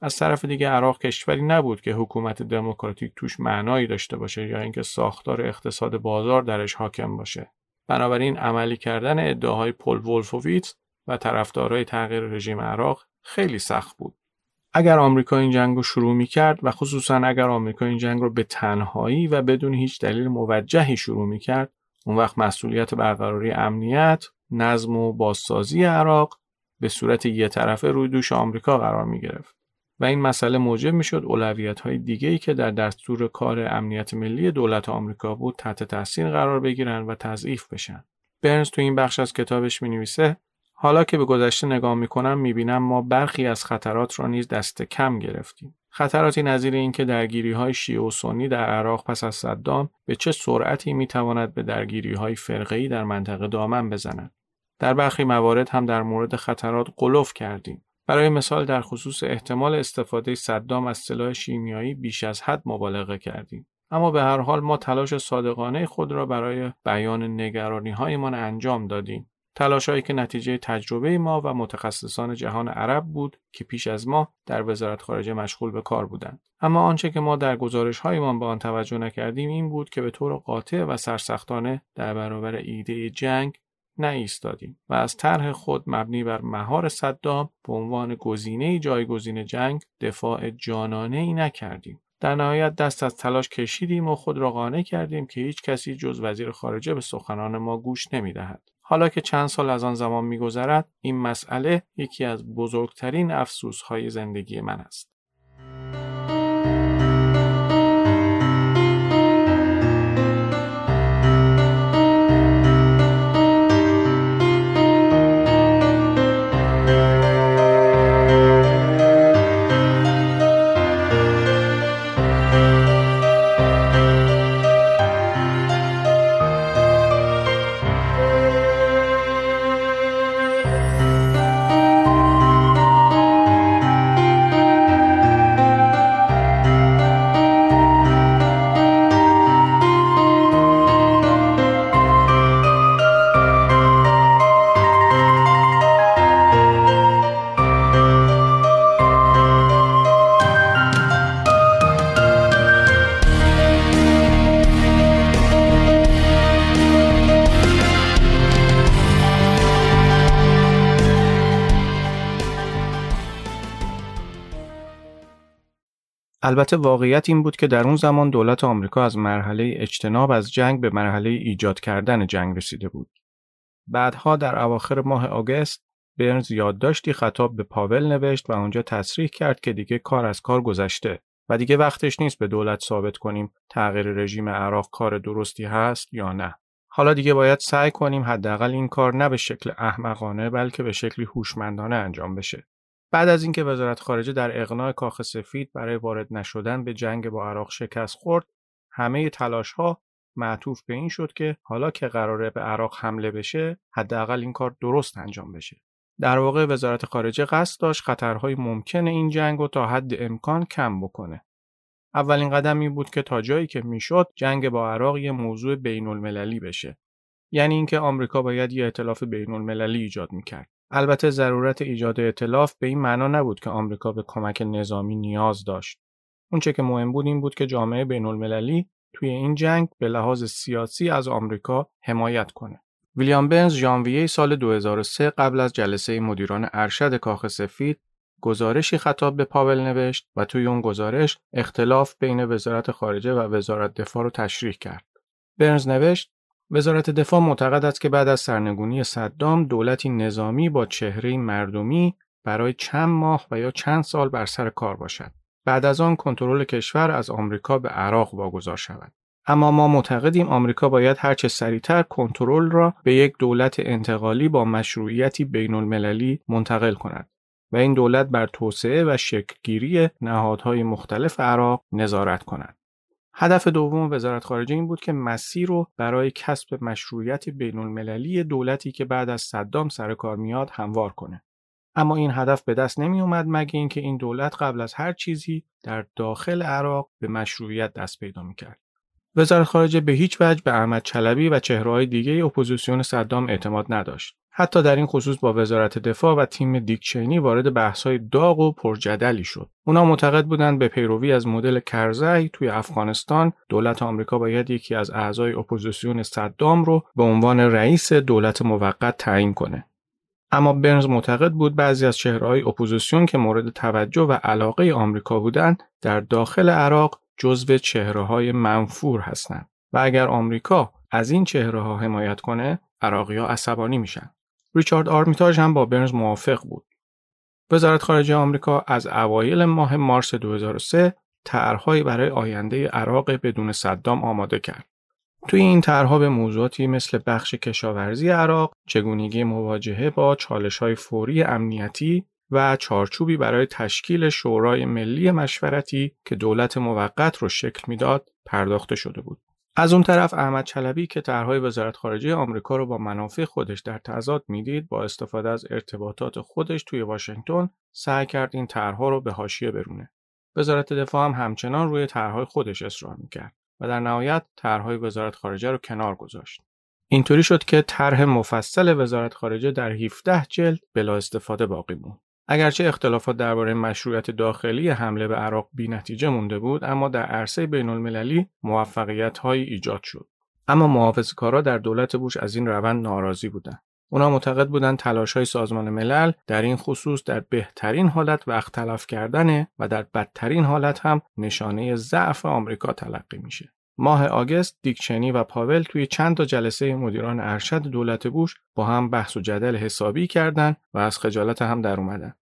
از طرف دیگه عراق کشوری نبود که حکومت دموکراتیک توش معنایی داشته باشه یا اینکه ساختار اقتصاد بازار درش حاکم باشه. بنابراین عملی کردن ادعاهای پل ولفوویتز و طرفدارای تغییر رژیم عراق خیلی سخت بود. اگر آمریکا این جنگ رو شروع می‌کرد و خصوصاً اگر آمریکا این جنگ رو به تنهایی و بدون هیچ دلیل موجهی شروع می‌کرد، اون وقت مسئولیت برقراری امنیت، نظم و بازسازی عراق به صورت یک طرفه روی دوش آمریکا قرار می‌گرفت و این مسئله موجب می‌شد اولویت‌های دیگه‌ای که در دستور کار امنیت ملی دولت آمریکا بود تحت تاثیر قرار بگیرن و تضعیف بشن. برنز تو این بخش از کتابش می‌نویسه: حالا که به گذشته نگاه میکنم میبینم ما برخی از خطرات را نیز دست کم گرفتیم. خطراتی نظیر این که درگیری‌های شیعه و سنی در عراق پس از صدام به چه سرعتی میتواند به درگیری‌های فرقه‌ای در منطقه دامن بزند. در برخی موارد هم در مورد خطرات غلو کردیم. برای مثال در خصوص احتمال استفاده صدام از سلاح شیمیایی بیش از حد مبالغه کردیم. اما به هر حال ما تلاش صادقانه خود را برای بیان نگرانی‌هایمان انجام دادیم. تلاش‌هایی که نتیجه تجربه ما و متخصصان جهان عرب بود که پیش از ما در وزارت خارجه مشغول به کار بودند. اما آنچه که ما در گزارش‌هایمان به آن توجه نکردیم این بود که به طور قاطع و سرسختانه در برابر ایده جنگ نایستادیم و از طرح خود مبنی بر مهار صدام به عنوان گزینه جایگزین جنگ دفاع جانانه‌ای نکردیم. در نهایت دست از تلاش کشیدیم و خود را قانع کردیم که هیچ کسی جز وزیر خارجه به سخنان ما گوش نمی‌دهد. حالا که چند سال از آن زمان می‌گذرد، این مسئله یکی از بزرگترین افسوس‌های زندگی من است. البته واقعیت این بود که در اون زمان دولت آمریکا از مرحله اجتناب از جنگ به مرحله ایجاد کردن جنگ رسیده بود. بعدها در اواخر ماه آگوست برنز یادداشتی خطاب به پاول نوشت و اونجا تصریح کرد که دیگه کار از کار گذشته و دیگه وقتش نیست به دولت ثابت کنیم تغییر رژیم عراق کار درستی هست یا نه. حالا دیگه باید سعی کنیم حداقل این کار نه به شکل احمقانه بلکه به شکلی هوشمندانه انجام بشه. بعد از اینکه وزارت خارجه در اقناع کاخ سفید برای وارد نشدن به جنگ با عراق شکست خورد، همه تلاش‌ها معطوف به این شد که حالا که قراره به عراق حمله بشه، حداقل این کار درست انجام بشه. در واقع وزارت خارجه قصد داشت خطرهای ممکن این جنگ رو تا حد امکان کم بکنه. اولین قدم این بود که تا جایی که میشد جنگ با عراق یه موضوع بین‌المللی بشه. یعنی اینکه آمریکا باید یه ائتلاف بین‌المللی ایجاد می‌کرد. البته ضرورت ایجاد ائتلاف به این معنا نبود که آمریکا به کمک نظامی نیاز داشت. اونچه که مهم بود این بود که جامعه بین‌المللی توی این جنگ به لحاظ سیاسی از آمریکا حمایت کنه. ویلیام برنز ژانویه سال دو هزار و سه قبل از جلسه مدیران ارشد کاخ سفید گزارشی خطاب به پاول نوشت و توی اون گزارش اختلاف بین وزارت خارجه و وزارت دفاع رو تشریح کرد. برنز نوشت: وزارت دفاع معتقد است که بعد از سرنگونی صدام دولتی نظامی با چهره مردمی برای چند ماه و یا چند سال بر سر کار باشد. بعد از آن کنترل کشور از آمریکا به عراق واگذار شود. اما ما معتقدیم آمریکا باید هر چه سریعتر کنترل را به یک دولت انتقالی با مشروعیتی بین‌المللی منتقل کند و این دولت بر توسعه و شکل‌گیری نهادهای مختلف عراق نظارت کند. هدف دوم وزارت خارجه این بود که مسیر رو برای کسب مشروعیت بین‌المللی دولتی که بعد از صدام سر کار میاد هموار کنه. اما این هدف به دست نمی اومد مگر اینکه این دولت قبل از هر چیزی در داخل عراق به مشروعیت دست پیدا می‌کرد. وزارت خارجه به هیچ وجه به احمد چلبی و چهره‌های دیگه اپوزیسیون صدام اعتماد نداشت. حتی در این خصوص با وزارت دفاع و تیم دیک چینی وارد بحث‌های داغ و پرجدلی شد. اونا معتقد بودند به پیروی از مدل کرزی توی افغانستان، دولت آمریکا باید یکی از اعضای اپوزیسیون صدام رو به عنوان رئیس دولت موقت تعیین کنه. اما برنز معتقد بود بعضی از چهره‌های اپوزیسیون که مورد توجه و علاقه آمریکا بودند، در داخل عراق جزو چهره‌های منفور هستند و اگر آمریکا از این چهره‌ها حمایت کنه، عراقی‌ها عصبانی میشن. ریچارد آرمیتاژ هم با برنز موافق بود. وزارت خارجه آمریکا از اوایل ماه مارس دو هزار و سه طرح‌هایی برای آینده عراق بدون صدام آماده کرد. توی این طرح‌ها به موضوعاتی مثل بخش کشاورزی عراق، چگونگی مواجهه با چالش‌های فوری امنیتی و چارچوبی برای تشکیل شورای ملی مشورتی که دولت موقت رو شکل میداد پرداخته شده بود. از اون طرف احمد چلبی که طرح‌های وزارت خارجه آمریکا رو با منافع خودش در تضاد میدید، با استفاده از ارتباطات خودش توی واشنگتن سعی کرد این طرح‌ها رو به حاشیه برونه. وزارت دفاع هم همچنان روی طرح‌های خودش اصرار میکرد و در نهایت طرح‌های وزارت خارجه رو کنار گذاشت. اینطوری شد که طرح مفصل وزارت خارجه در هفده جلد بلا استفاده باقی موند. اگرچه اختلافات درباره مشروعیت داخلی حمله به عراق بی‌نتیجه مونده بود، اما در عرصه بین‌المللی موفقیت‌هایی ایجاد شد. اما محافظه‌کارا در دولت بوش از این روند ناراضی بودند. اونا معتقد بودند تلاش‌های سازمان ملل در این خصوص در بهترین حالت وقت تلف کردنه و در بدترین حالت هم نشانه ضعف آمریکا تلقی میشه. ماه آگوست دیک چینی و پاول توی چند تا جلسه مدیران ارشد دولت بوش با هم بحث و جدل حسابی کردند و از خجالت هم در اومدن.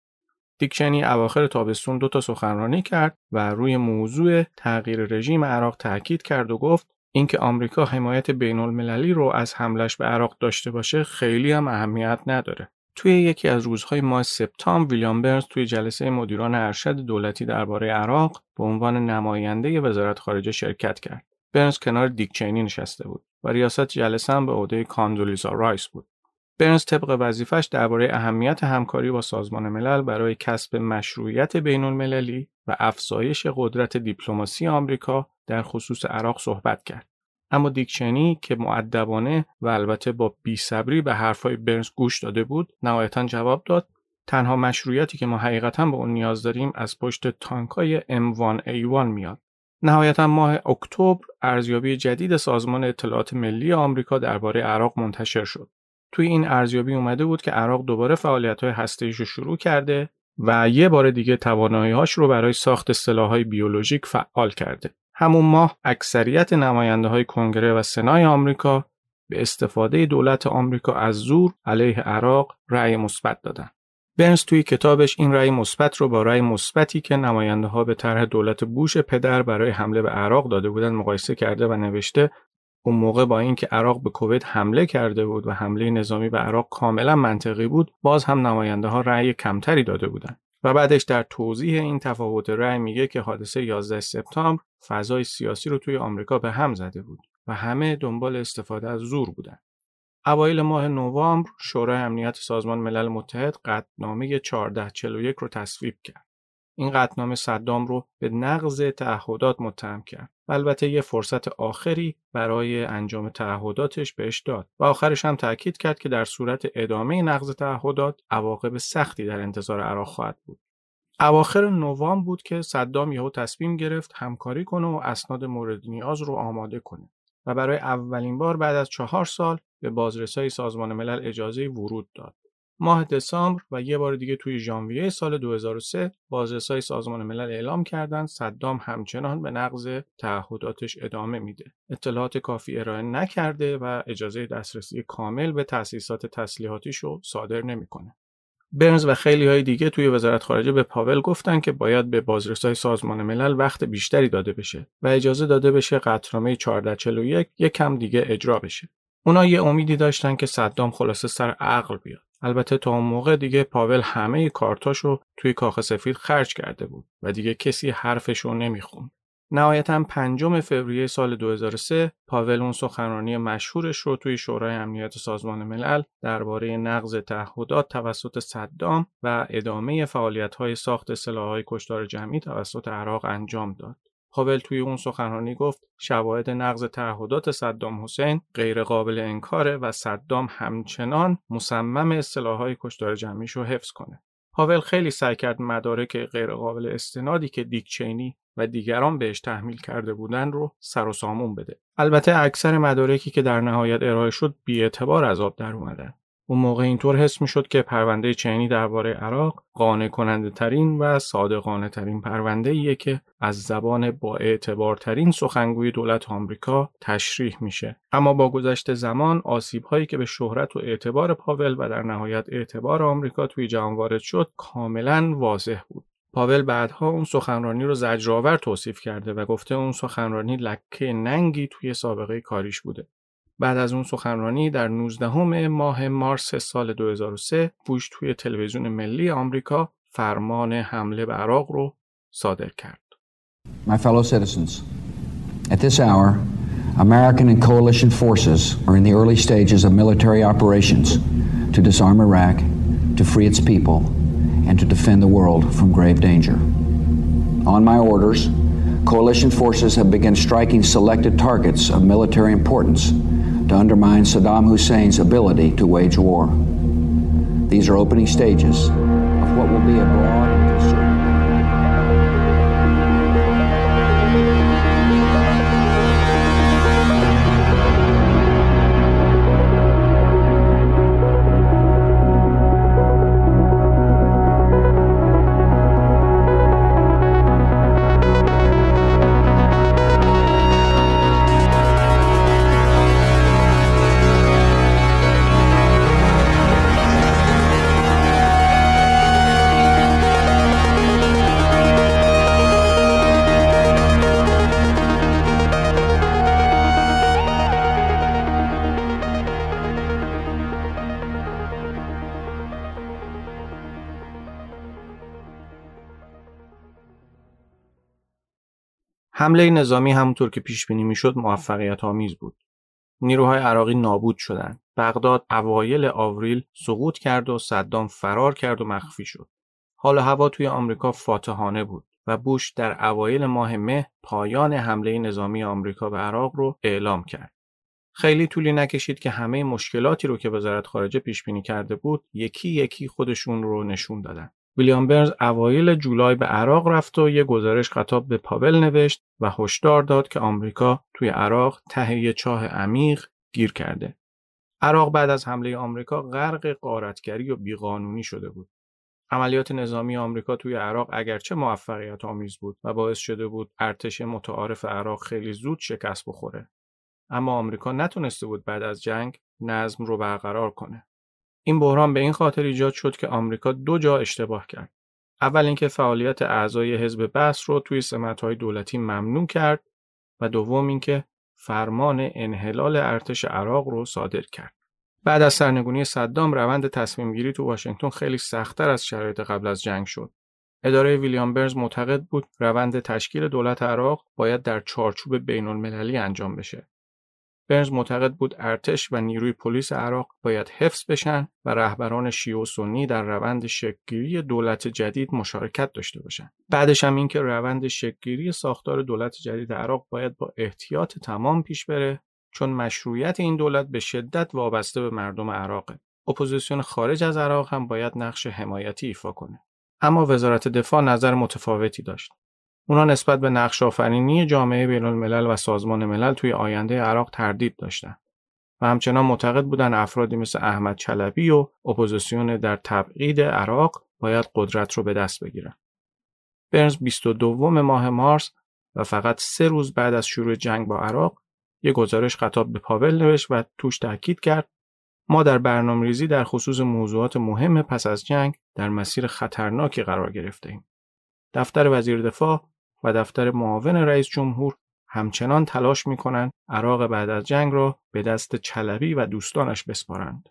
دیک چینی اواخر تابستون دو تا سخنرانی کرد و روی موضوع تغییر رژیم عراق تاکید کرد و گفت اینکه آمریکا حمایت بین‌المللی رو از حملش به عراق داشته باشه خیلی هم اهمیت نداره. توی یکی از روزهای ماه سپتامبر ویلیام برنز توی جلسه مدیران ارشد دولتی درباره عراق به عنوان نماینده وزارت خارجه شرکت کرد. برنز کنار دیک چینی نشسته بود و ریاست جلسه هم به عهده کندولیزا رایس بود. برنز طبق وظیفه‌اش درباره اهمیت همکاری با سازمان ملل برای کسب مشروعیت بین‌المللی و افزایش قدرت دیپلماسی آمریکا در خصوص عراق صحبت کرد. اما دیک چینی که مؤدبانه و البته با بی‌صبری به حرف‌های برنز گوش داده بود، نهایتاً جواب داد: تنها مشروعیتی که ما حقیقتاً به اون نیاز داریم از پشت تانک‌های ام وان ای وان میاد. نهایتا ماه اکتبر ارزیابی جدید سازمان اطلاعات ملی آمریکا درباره عراق منتشر شد. توی این ارزیابی اومده بود که عراق دوباره فعالیت‌های هسته‌ایش رو شروع کرده و یه بار دیگه توانایی‌هاش رو برای ساخت سلاح‌های بیولوژیک فعال کرده. همون ماه اکثریت نماینده‌های کنگره و سنای آمریکا به استفاده دولت آمریکا از زور علیه عراق رأی مثبت دادند. برنز توی کتابش این رأی مثبت رو با رأی مثبتی که نماینده‌ها به طرح دولت بوش پدر برای حمله به عراق داده بودند مقایسه کرده و نوشته اون موقع با اینکه عراق به کویت حمله کرده بود و حمله نظامی به عراق کاملا منطقی بود، باز هم نماینده‌ها رأی کمتری داده بودند. و بعدش در توضیح این تفاوت رأی میگه که حادثه یازده سپتامبر فضای سیاسی رو توی آمریکا به هم زده بود و همه دنبال استفاده از زور بودند. اوایل ماه نوامبر شورای امنیت سازمان ملل متحد قطعنامه چهارده چهل و یک رو تصویب کرد. این قطعنامه صدام رو به نقض تعهدات متهم کرد. البته یه فرصت آخری برای انجام تعهداتش بهش داد و آخرش هم تأکید کرد که در صورت ادامه نقض تعهدات عواقب سختی در انتظار عراق خواهد بود. اواخر نوامبر بود که صدام یهو تصمیم گرفت همکاری کنه و اسناد مورد نیاز رو آماده کنه و برای اولین بار بعد از چهار سال به بازرسای سازمان ملل اجازه ورود داد. ماه دسامبر و یه بار دیگه توی ژانویه سال دو هزار و سه بازرسای سازمان ملل اعلام کردند صدام همچنان به نقض تعهداتش ادامه میده. اطلاعات کافی ارائه نکرده و اجازه دسترسی کامل به تأسیسات تسلیحاتیشو صادر نمیکنه. برنز و خیلی های دیگه توی وزارت خارجه به پاول گفتن که باید به بازرسای سازمان ملل وقت بیشتری داده بشه و اجازه داده بشه قطعنامه چهارده چهل و یک یکم دیگه اجرا بشه. اونا یه امیدی داشتن که صدام خلاصه سر عقل بیاد. البته تا اون موقع دیگه پاول همه کارتاشو توی کاخ سفید خرج کرده بود و دیگه کسی حرفشو نمیخوند. نهایتاً پنجم فوریه سال دو هزار و سه پاول اون سخنرانی مشهورش رو توی شورای امنیت سازمان ملل درباره نقض تعهدات توسط صدام و ادامه فعالیت‌های ساخت سلاح‌های کشتار جمعی توسط عراق انجام داد. پاول توی اون سخنرانی گفت شواهد نقض تعهدات صدام حسین غیر قابل انکاره و صدام همچنان مصمم سلاح‌های کشتار جمعیشو حفظ کنه. پاول خیلی سعی کرد مدارک غیر قابل استنادی که دیک چینی و دیگران بهش تحمیل کرده بودن رو سر و سامون بده. البته اکثر مدارکی که در نهایت ارائه شد بی‌اعتبار از آب در اومدن. اون موقع اینطور حس می‌شد که پرونده چینی درباره عراق قانع کننده ترین و صادقانه ترین پرونده‌ایه که از زبان با اعتبارترین سخنگوی دولت آمریکا تشریح میشه. اما با گذشت زمان آسیب‌هایی که به شهرت و اعتبار پاول و در نهایت اعتبار آمریکا توی جهان وارد شد کاملاً واضح بود. پاول بعدها اون سخنرانی رو زجرآور توصیف کرده و گفته اون سخنرانی لکه ننگی توی سابقه کاریش بوده. بعد از اون سخنرانی در نوزدهم ماه مارس سال دو هزار و سه بوش توی تلویزیون ملی آمریکا فرمان حمله به عراق رو صادر کرد. My fellow citizens, at this hour, American and coalition forces are in the early stages of military operations to disarm Iraq, to free its people, and to defend the world from grave danger. On my orders, coalition forces have begun striking selected targets of military importance to undermine Saddam Hussein's ability to wage war. These are opening stages of what will be a broad and concerted. حمله نظامی همونطور که پیش بینی میشد موفقیت آمیز بود. نیروهای عراقی نابود شدند. بغداد اوایل آوریل سقوط کرد و صدام فرار کرد و مخفی شد. حال و هوا توی آمریکا فاتحانه بود و بوش در اوایل ماه مه پایان حمله نظامی آمریکا به عراق رو اعلام کرد. خیلی طولی نکشید که همه مشکلاتی رو که وزارت خارجه پیش بینی کرده بود یکی یکی خودشون رو نشون دادن. ویلیام برنز اوایل جولای به عراق رفت و یه گزارش خطاب به پاول نوشت و هشدار داد که آمریکا توی عراق ته یه چاه عمیق گیر کرده. عراق بعد از حمله آمریکا غرق غارتگری و بیقانونی شده بود. عملیات نظامی آمریکا توی عراق اگرچه موفقیت آمیز بود و باعث شده بود ارتش متعارف عراق خیلی زود شکست بخوره، اما آمریکا نتونسته بود بعد از جنگ نظم رو برقرار کنه. این بحران به این خاطر ایجاد شد که آمریکا دو جا اشتباه کرد. اول اینکه فعالیت اعضای حزب بعث رو توی سمت‌های دولتی ممنوع کرد و دوم اینکه فرمان انحلال ارتش عراق رو صادر کرد. بعد از سرنگونی صدام روند تصمیم گیری تو واشنگتن خیلی سخت‌تر از شرایط قبل از جنگ شد. اداره ویلیام برنز معتقد بود روند تشکیل دولت عراق باید در چارچوب بین‌المللی انجام بشه. برنز معتقد بود ارتش و نیروی پلیس عراق باید حفظ بشن و رهبران شیعه و سنی در روند شکل‌گیری دولت جدید مشارکت داشته باشن. بعدش هم این که روند شکل‌گیری ساختار دولت جدید عراق باید با احتیاط تمام پیش بره، چون مشروعیت این دولت به شدت وابسته به مردم عراقه. اپوزیسیون خارج از عراق هم باید نقش حمایتی ایفا کنه. اما وزارت دفاع نظر متفاوتی داشت. اونا نسبت به نقش آفرینی جامعه بین‌الملل و سازمان ملل توی آینده عراق تردید داشتن و همچنان معتقد بودن افرادی مثل احمد چلبی و اپوزیسیون در تبعید عراق باید قدرت رو به دست بگیرن. برنز بیست و دو ماه مارس و فقط سه روز بعد از شروع جنگ با عراق یک گزارش خطاب به پاول نوشت و توش تاکید کرد ما در برنامه‌ریزی در خصوص موضوعات مهم پس از جنگ در مسیر خطرناکی قرار گرفته‌ایم. دفتر وزیر دفاع و دفتر معاون رئیس جمهور همچنان تلاش می‌کنند عراق بعد از جنگ را به دست چلبی و دوستانش بسپارند.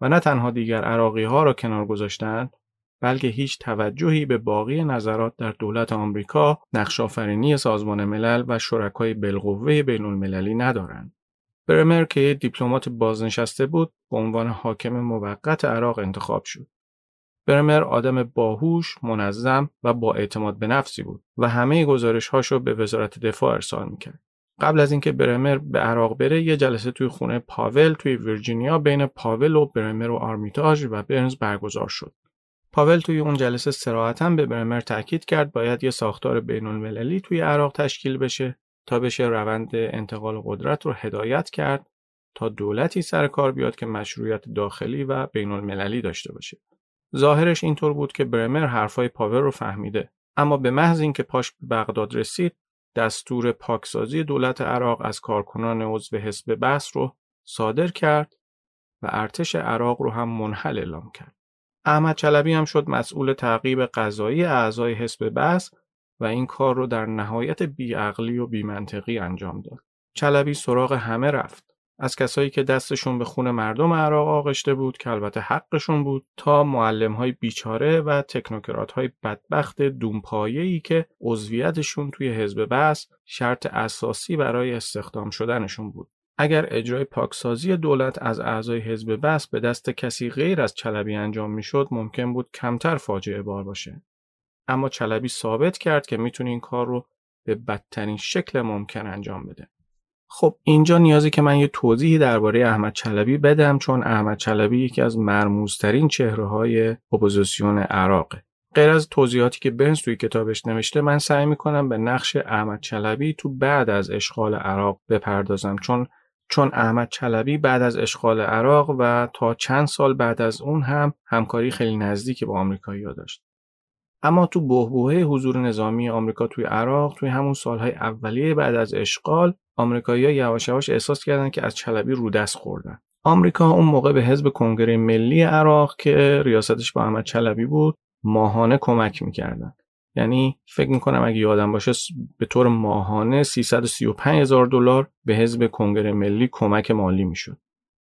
و نه تنها دیگر عراقی‌ها را کنار گذاشتند، بلکه هیچ توجهی به باقی نظرات در دولت آمریکا، نقش‌آفرینی سازمان ملل و شرکای بالقوه بین‌المللی ندارند. برمر که یک دیپلمات بازنشسته بود، به عنوان حاکم موقت عراق انتخاب شد. برمر آدم باهوش، منظم و با اعتماد به نفسی بود و همه گزارش‌هاش رو به وزارت دفاع ارسال می‌کرد. قبل از اینکه برمر به عراق بره، یه جلسه توی خونه پاول توی ویرجینیا بین پاول و برمر و آرمیتاژ و برنز برگزار شد. پاول توی اون جلسه صراحتاً به برمر تأکید کرد باید یه ساختار بین‌المللی توی عراق تشکیل بشه تا بشه روند انتقال قدرت رو هدایت کرد تا دولتی سر کار بیاد که مشروعیت داخلی و بین‌المللی داشته باشه. ظاهرش اینطور بود که برمر حرفای پاور رو فهمیده، اما به محض اینکه پاش به بغداد رسید، دستور پاکسازی دولت عراق از کارکنان عضو حزب بعث رو صادر کرد و ارتش عراق رو هم منحل اعلام کرد. احمد چلبی هم شد مسئول تعقیب قضایی اعضای حزب بعث و این کار رو در نهایت بیعقلی و بی‌منطقی انجام داد. چلبی سراغ همه رفت، از کسایی که دستشون به خون مردم عراق آغشته بود که البته حقشون بود، تا معلم‌های بیچاره و تکنوکرات‌های بدبخت دونپایه‌ای که عضویتشون توی حزب بعث شرط اساسی برای استخدام شدنشون بود. اگر اجرای پاکسازی دولت از اعضای حزب بعث به دست کسی غیر از چلبی انجام می‌شد، ممکن بود کمتر فاجعه بار باشه. اما چلبی ثابت کرد که می‌تونه این کار رو به بدترین شکل ممکن انجام بده. خب اینجا نیازی که من یه توضیحی درباره احمد چلبی بدم، چون احمد چلبی یکی از مرموزترین چهره‌های اپوزیسیون عراقه. غیر از توضیحاتی که برنز توی کتابش نوشته، من سعی می‌کنم به نقش احمد چلبی تو بعد از اشغال عراق بپردازم، چون چون احمد چلبی بعد از اشغال عراق و تا چند سال بعد از اون هم همکاری خیلی نزدیکی با آمریکایی‌ها داشت. اما تو بحبوحه حضور نظامی آمریکا توی عراق، توی همون سالهای اولیه بعد از اشغال، آمریکایی‌ها یواش یواش احساس کردن که از چلبی رو دست خوردن. آمریکا اون موقع به حزب کنگره ملی عراق که ریاستش با احمد چلبی بود، ماهانه کمک می‌کردن. یعنی فکر می‌کنم اگه یادم باشه به طور ماهانه سیصد و سی و پنج هزار دلار به حزب کنگره ملی کمک مالی می‌شد.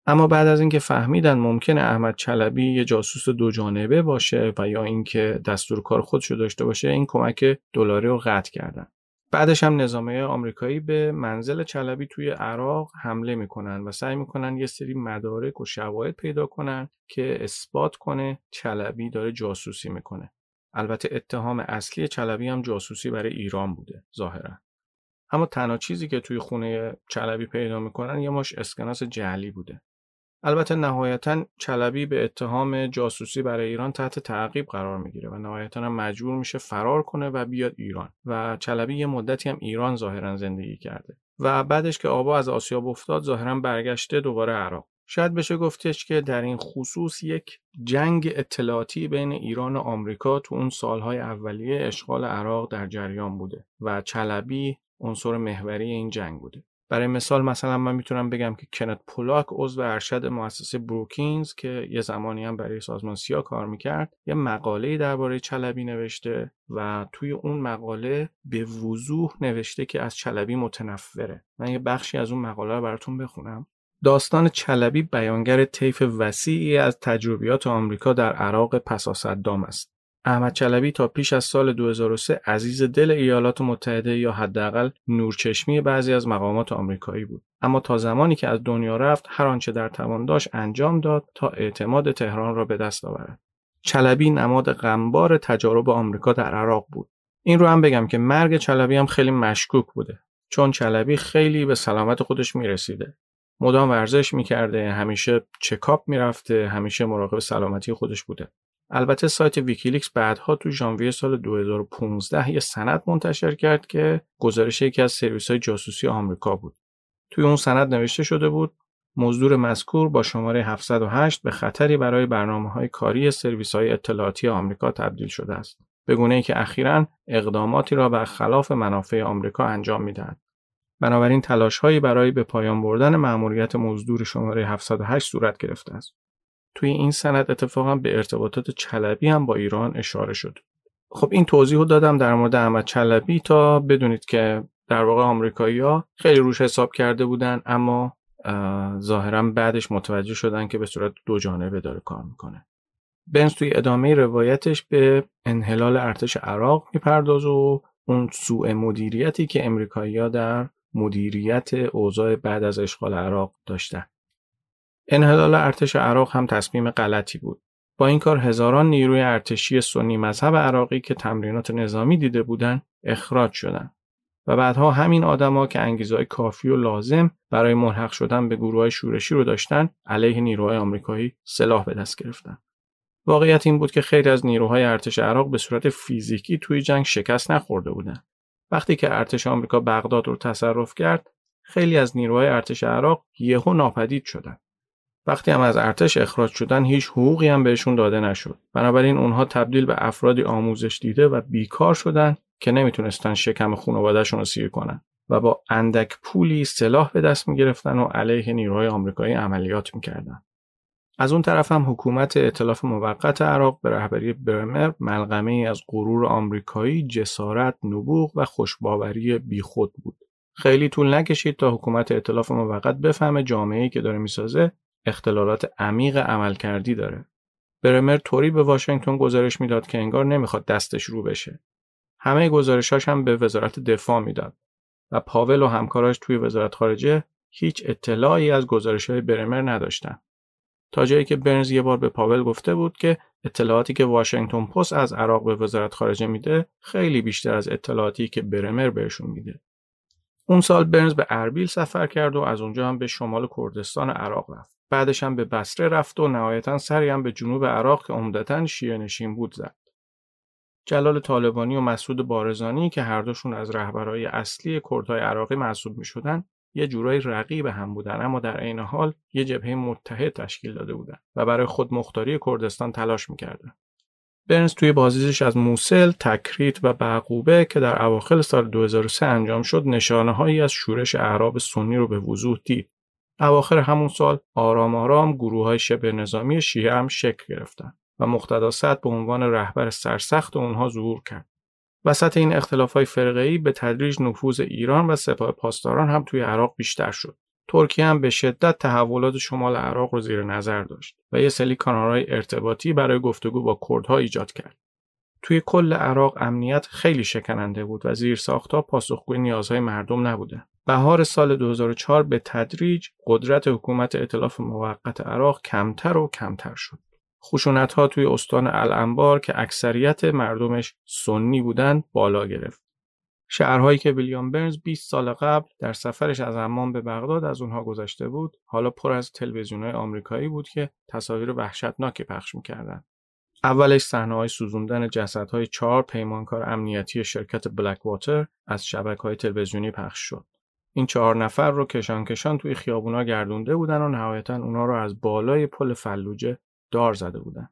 اما بعد از اینکه فهمیدن ممکنه احمد چلبی یه جاسوس دو جانبه باشه و یا اینکه دستور کار خودش رو داشته باشه، این کمک دلاری رو قطع کردن. بعدش هم نظامیه آمریکایی به منزل چلبی توی عراق حمله میکنن و سعی میکنن یه سری مدارک و شواهد پیدا کنن که اثبات کنه چلبی داره جاسوسی میکنه. البته اتهام اصلی چلبی هم جاسوسی برای ایران بوده ظاهرا. اما تنها چیزی که توی خونه چلبی پیدا میکنن یه ماش اسکناس جعلی بوده. البته نهایتاً چلبی به اتهام جاسوسی برای ایران تحت تعقیب قرار میگیره و نهایتاً هم مجبور میشه فرار کنه و بیاد ایران و چلبی یه مدتی هم ایران ظاهراً زندگی کرده و بعدش که آبا از آسیاب افتاد ظاهراً برگشته دوباره عراق. شاید بشه گفتش که در این خصوص یک جنگ اطلاعاتی بین ایران و آمریکا تو اون سالهای اولیه اشغال عراق در جریان بوده و چلبی عنصر محوری این جنگ بوده. برای مثال مثلا من میتونم بگم که کنت پولاک عضو ارشد مؤسسه بروکینز که یه زمانی هم برای سازمان سیا کار میکرد یه مقاله‌ای درباره چلبی نوشته و توی اون مقاله به وضوح نوشته که از چلبی متنفره. من یه بخشی از اون مقاله رو براتون بخونم. داستان چلبی بیانگر طیف وسیعی از تجربیات آمریکا در عراق پس از صدام است. احمد چلبی تا پیش از سال دو هزار و سه عزیز دل ایالات متحده یا حداقل نورچشمی بعضی از مقامات آمریکایی بود، اما تا زمانی که از دنیا رفت هر آنچه در توان داشت انجام داد تا اعتماد تهران را به دست آورد. چلبی نماد غمبار تجارب آمریکا در عراق بود. این رو هم بگم که مرگ چلبی هم خیلی مشکوک بوده، چون چلبی خیلی به سلامت خودش میرسیده، مدام ورزش میکرده، همیشه چکاپ میرفته، همیشه مراقب سلامتی خودش بوده. البته سایت ویکیلیکس بعدها تو ژانویه سال دو هزار و پانزده یه سند منتشر کرد که گزارش یکی از سرویس‌های جاسوسی آمریکا بود. توی اون سند نوشته شده بود مزدور مذکور با شماره هفتصد و هشت به خطری برای برنامه‌های کاری سرویس‌های اطلاعاتی آمریکا تبدیل شده است، به گونه‌ای که اخیراً اقداماتی را برخلاف منافع آمریکا انجام می‌دهد. بنابراین تلاش‌هایی برای به پایان بردن مأموریت مزدور شماره هفتصد و هشت صورت گرفته است. توی این سند اتفاقا به ارتباطات چلبی هم با ایران اشاره شد. خب این توضیح رو دادم در مورد احمد چلبی تا بدونید که در واقع آمریکایی‌ها خیلی روش حساب کرده بودن، اما ظاهرا بعدش متوجه شدن که به صورت دو جانبه داره کار میکنه. بنز توی ادامه روایتش به انحلال ارتش عراق میپردازه و اون سوء مدیریتی که آمریکایی‌ها در مدیریت اوضاع بعد از اشغال عراق داشتن. انحلال ارتش عراق هم تصمیم غلطی بود. با این کار هزاران نیروی ارتشی سنی مذهب عراقی که تمرینات نظامی دیده بودند اخراج شدند و بعدها همین آدما که انگیزه‌های کافی و لازم برای ملحق شدن به گروه‌های شورشی رو داشتن علیه نیروهای آمریکایی سلاح به دست گرفتن. واقعیت این بود که خیلی از نیروهای ارتش عراق به صورت فیزیکی توی جنگ شکست نخورده بودند. وقتی که ارتش آمریکا بغداد رو تصرف کرد، خیلی از نیروهای ارتش عراق یهو ناپدید شدند. وقتی هم از ارتش اخراج شدن هیچ حقوقی هم بهشون داده نشد. بنابراین اونها تبدیل به افرادی آموزش دیده و بیکار شدن که نمیتونستن شکم خانواده‌شون رو سیر کنن و با اندک پولی سلاح به دست میگرفتن و علیه نیروهای آمریکایی عملیات میکردن. از اون طرف هم حکومت ائتلاف موقت عراق به رهبری برمر ملغمه‌ای از غرور آمریکایی، جسارت، نبوغ و خوشباوری بیخود بود. خیلی طول نکشید تا حکومت ائتلاف موقت بفهمه جامعه‌ای که داره میسازه اختلالات عمیق عملکردی داره. برمر طوری به واشنگتن گزارش میداد که انگار نمیخواد دستش رو بشه. همه گزارشاش هم به وزارت دفاع میداد و پاول و همکاراش توی وزارت خارجه هیچ اطلاعی از گزارش‌های برمر نداشتن. تا جایی که برنز یه بار به پاول گفته بود که اطلاعاتی که واشنگتن پست از عراق به وزارت خارجه میده خیلی بیشتر از اطلاعاتی که برمر بهشون میده. اون سال برنز به اربیل سفر کرد و از اونجا هم به شمال کردستان عراق رفت. بعدش هم به بصره رفت و نهایتاً سری هم به جنوب عراق که عمدتاً شیعه نشین بود زد. جلال طالبانی و مسعود بارزانی که هر دوشون از رهبرای اصلی کردهای عراقی محسوب می‌شدن، یه جورای رقیب هم بودن، اما در عین حال یه جبهه متحد تشکیل داده بودن و برای خودمختاری کردستان تلاش می‌کردن. برنز توی بازدیدش از موسل، تکریت و بعقوبه که در اواخر سال دو هزار و سه انجام شد، نشانه‌هایی از شورش اعراب سنی رو به وضوح دید. اواخر همون سال آرام آرام گروه‌های شبه نظامی شیعه هم شکل گرفتن و مقتدا الصدر به عنوان رهبر سرسخت اونها ظهور کرد. وسط این اختلاف‌های فرقه‌ای به تدریج نفوذ ایران و سپاه پاسداران هم توی عراق بیشتر شد. ترکیه هم به شدت تحولات شمال عراق رو زیر نظر داشت و یه سری کانال‌های ارتباطی برای گفتگو با کردها ایجاد کرد. توی کل عراق امنیت خیلی شکننده بود و زیرساخت‌ها پاسخگوی نیازهای مردم نبودند. بهار سال دو هزار و چهار به تدریج قدرت حکومت ائتلاف موقت عراق کمتر و کمتر شد. خشونت‌ها توی استان الانبار که اکثریت مردمش سنی بودند بالا گرفت. شهرهایی که ویلیام برنز بیست سال قبل در سفرش از عمان به بغداد از اونها گذشته بود، حالا پر از تلویزیون‌های آمریکایی بود که تصاویر وحشتناکی پخش می‌کردند. اولش صحنه‌های سوزوندن جسدهای چهار پیمانکار امنیتی شرکت بلک واتر از شبکه‌های تلویزیونی پخش شد. این چهار نفر رو کشان کشان توی خیابونا گردونده بودن و نهایتاً اونا رو از بالای پل فلوجه دار زده بودن.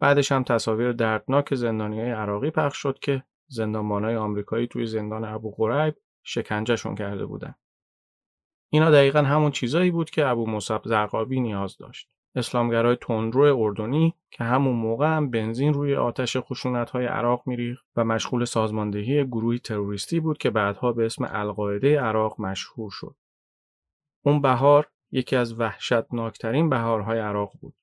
بعدش هم تصاویر دردناک زندانیای عراقی پخش شد که زندانبانای آمریکایی توی زندان ابو غریب شکنجهشون کرده بودن. اینا دقیقاً همون چیزایی بود که ابو مصعب زرقاوی نیاز داشت. اسلامگرای تندرو اردنی که همون موقع هم بنزین روی آتش خشونت‌های عراق می‌ریخت و مشغول سازماندهی گروهی تروریستی بود که بعدها به اسم القاعده عراق مشهور شد. اون بهار یکی از وحشتناکترین بهارهای عراق بود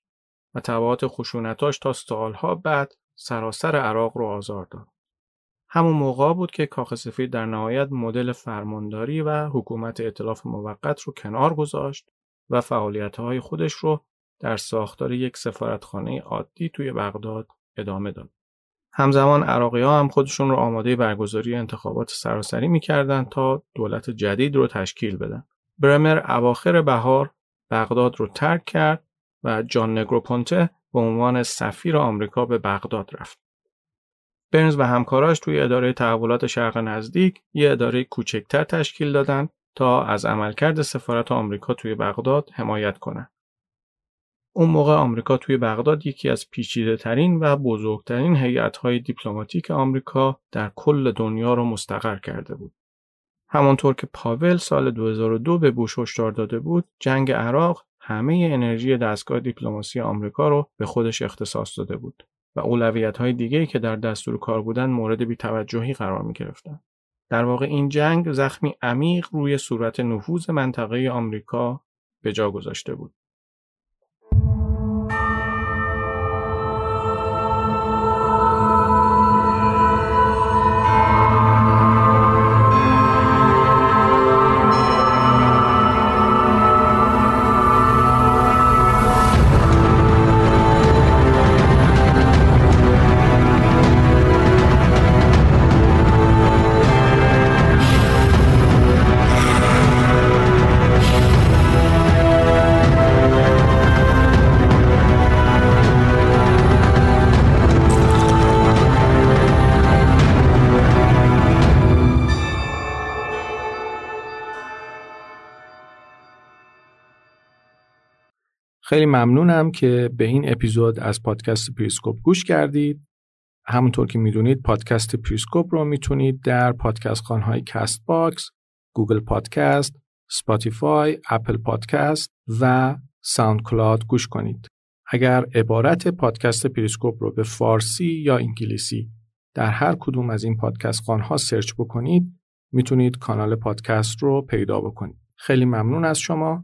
و تبعات خشونتاش تا سالها بعد سراسر عراق رو آزار داد. همون موقع بود که کاخ سفید در نهایت مدل فرمانداری و حکومت ائتلاف موقت رو کنار گذاشت و فعالیت‌های خودش رو در ساختار یک سفارتخانه عادی توی بغداد ادامه داد. همزمان عراقی‌ها هم خودشون رو آماده برگزاری انتخابات سراسری می‌کردن تا دولت جدید رو تشکیل بدن. برمر اواخر بهار بغداد رو ترک کرد و جان نگروپونته به عنوان سفیر آمریکا به بغداد رفت. برنز و همکاراش توی اداره تحولات شرق نزدیک یه اداره کوچکتر تشکیل دادن تا از عملکرد سفارت آمریکا توی بغداد حمایت کنن. اون موقع آمریکا توی بغداد یکی از پیچیده‌ترین و بزرگترین هیئت‌های دیپلماتیک آمریکا در کل دنیا رو مستقر کرده بود. همونطور که پاول سال دو هزار و دو به بوش هشدار داده بود، جنگ عراق همه انرژی دستگاه دیپلماسی آمریکا رو به خودش اختصاص داده بود و اولویت‌های دیگه‌ای که در دستور کار بودن مورد بی‌توجهی قرار می‌گرفتن. در واقع این جنگ زخمی عمیق روی صورت نفوذ منطقه آمریکا به جا گذاشته بود. خیلی ممنونم که به این اپیزود از پادکست پریسکوپ گوش کردید. همونطور که میدونید پادکست پریسکوپ رو میتونید در پادکست خانهای کست باکس، گوگل پادکست، سپاتیفای، اپل پادکست و ساوند کلاد گوش کنید. اگر عبارت پادکست پریسکوپ رو به فارسی یا انگلیسی در هر کدوم از این پادکست خانها سرچ بکنید، میتونید کانال پادکست رو پیدا بکنید. خیلی ممنون از شما.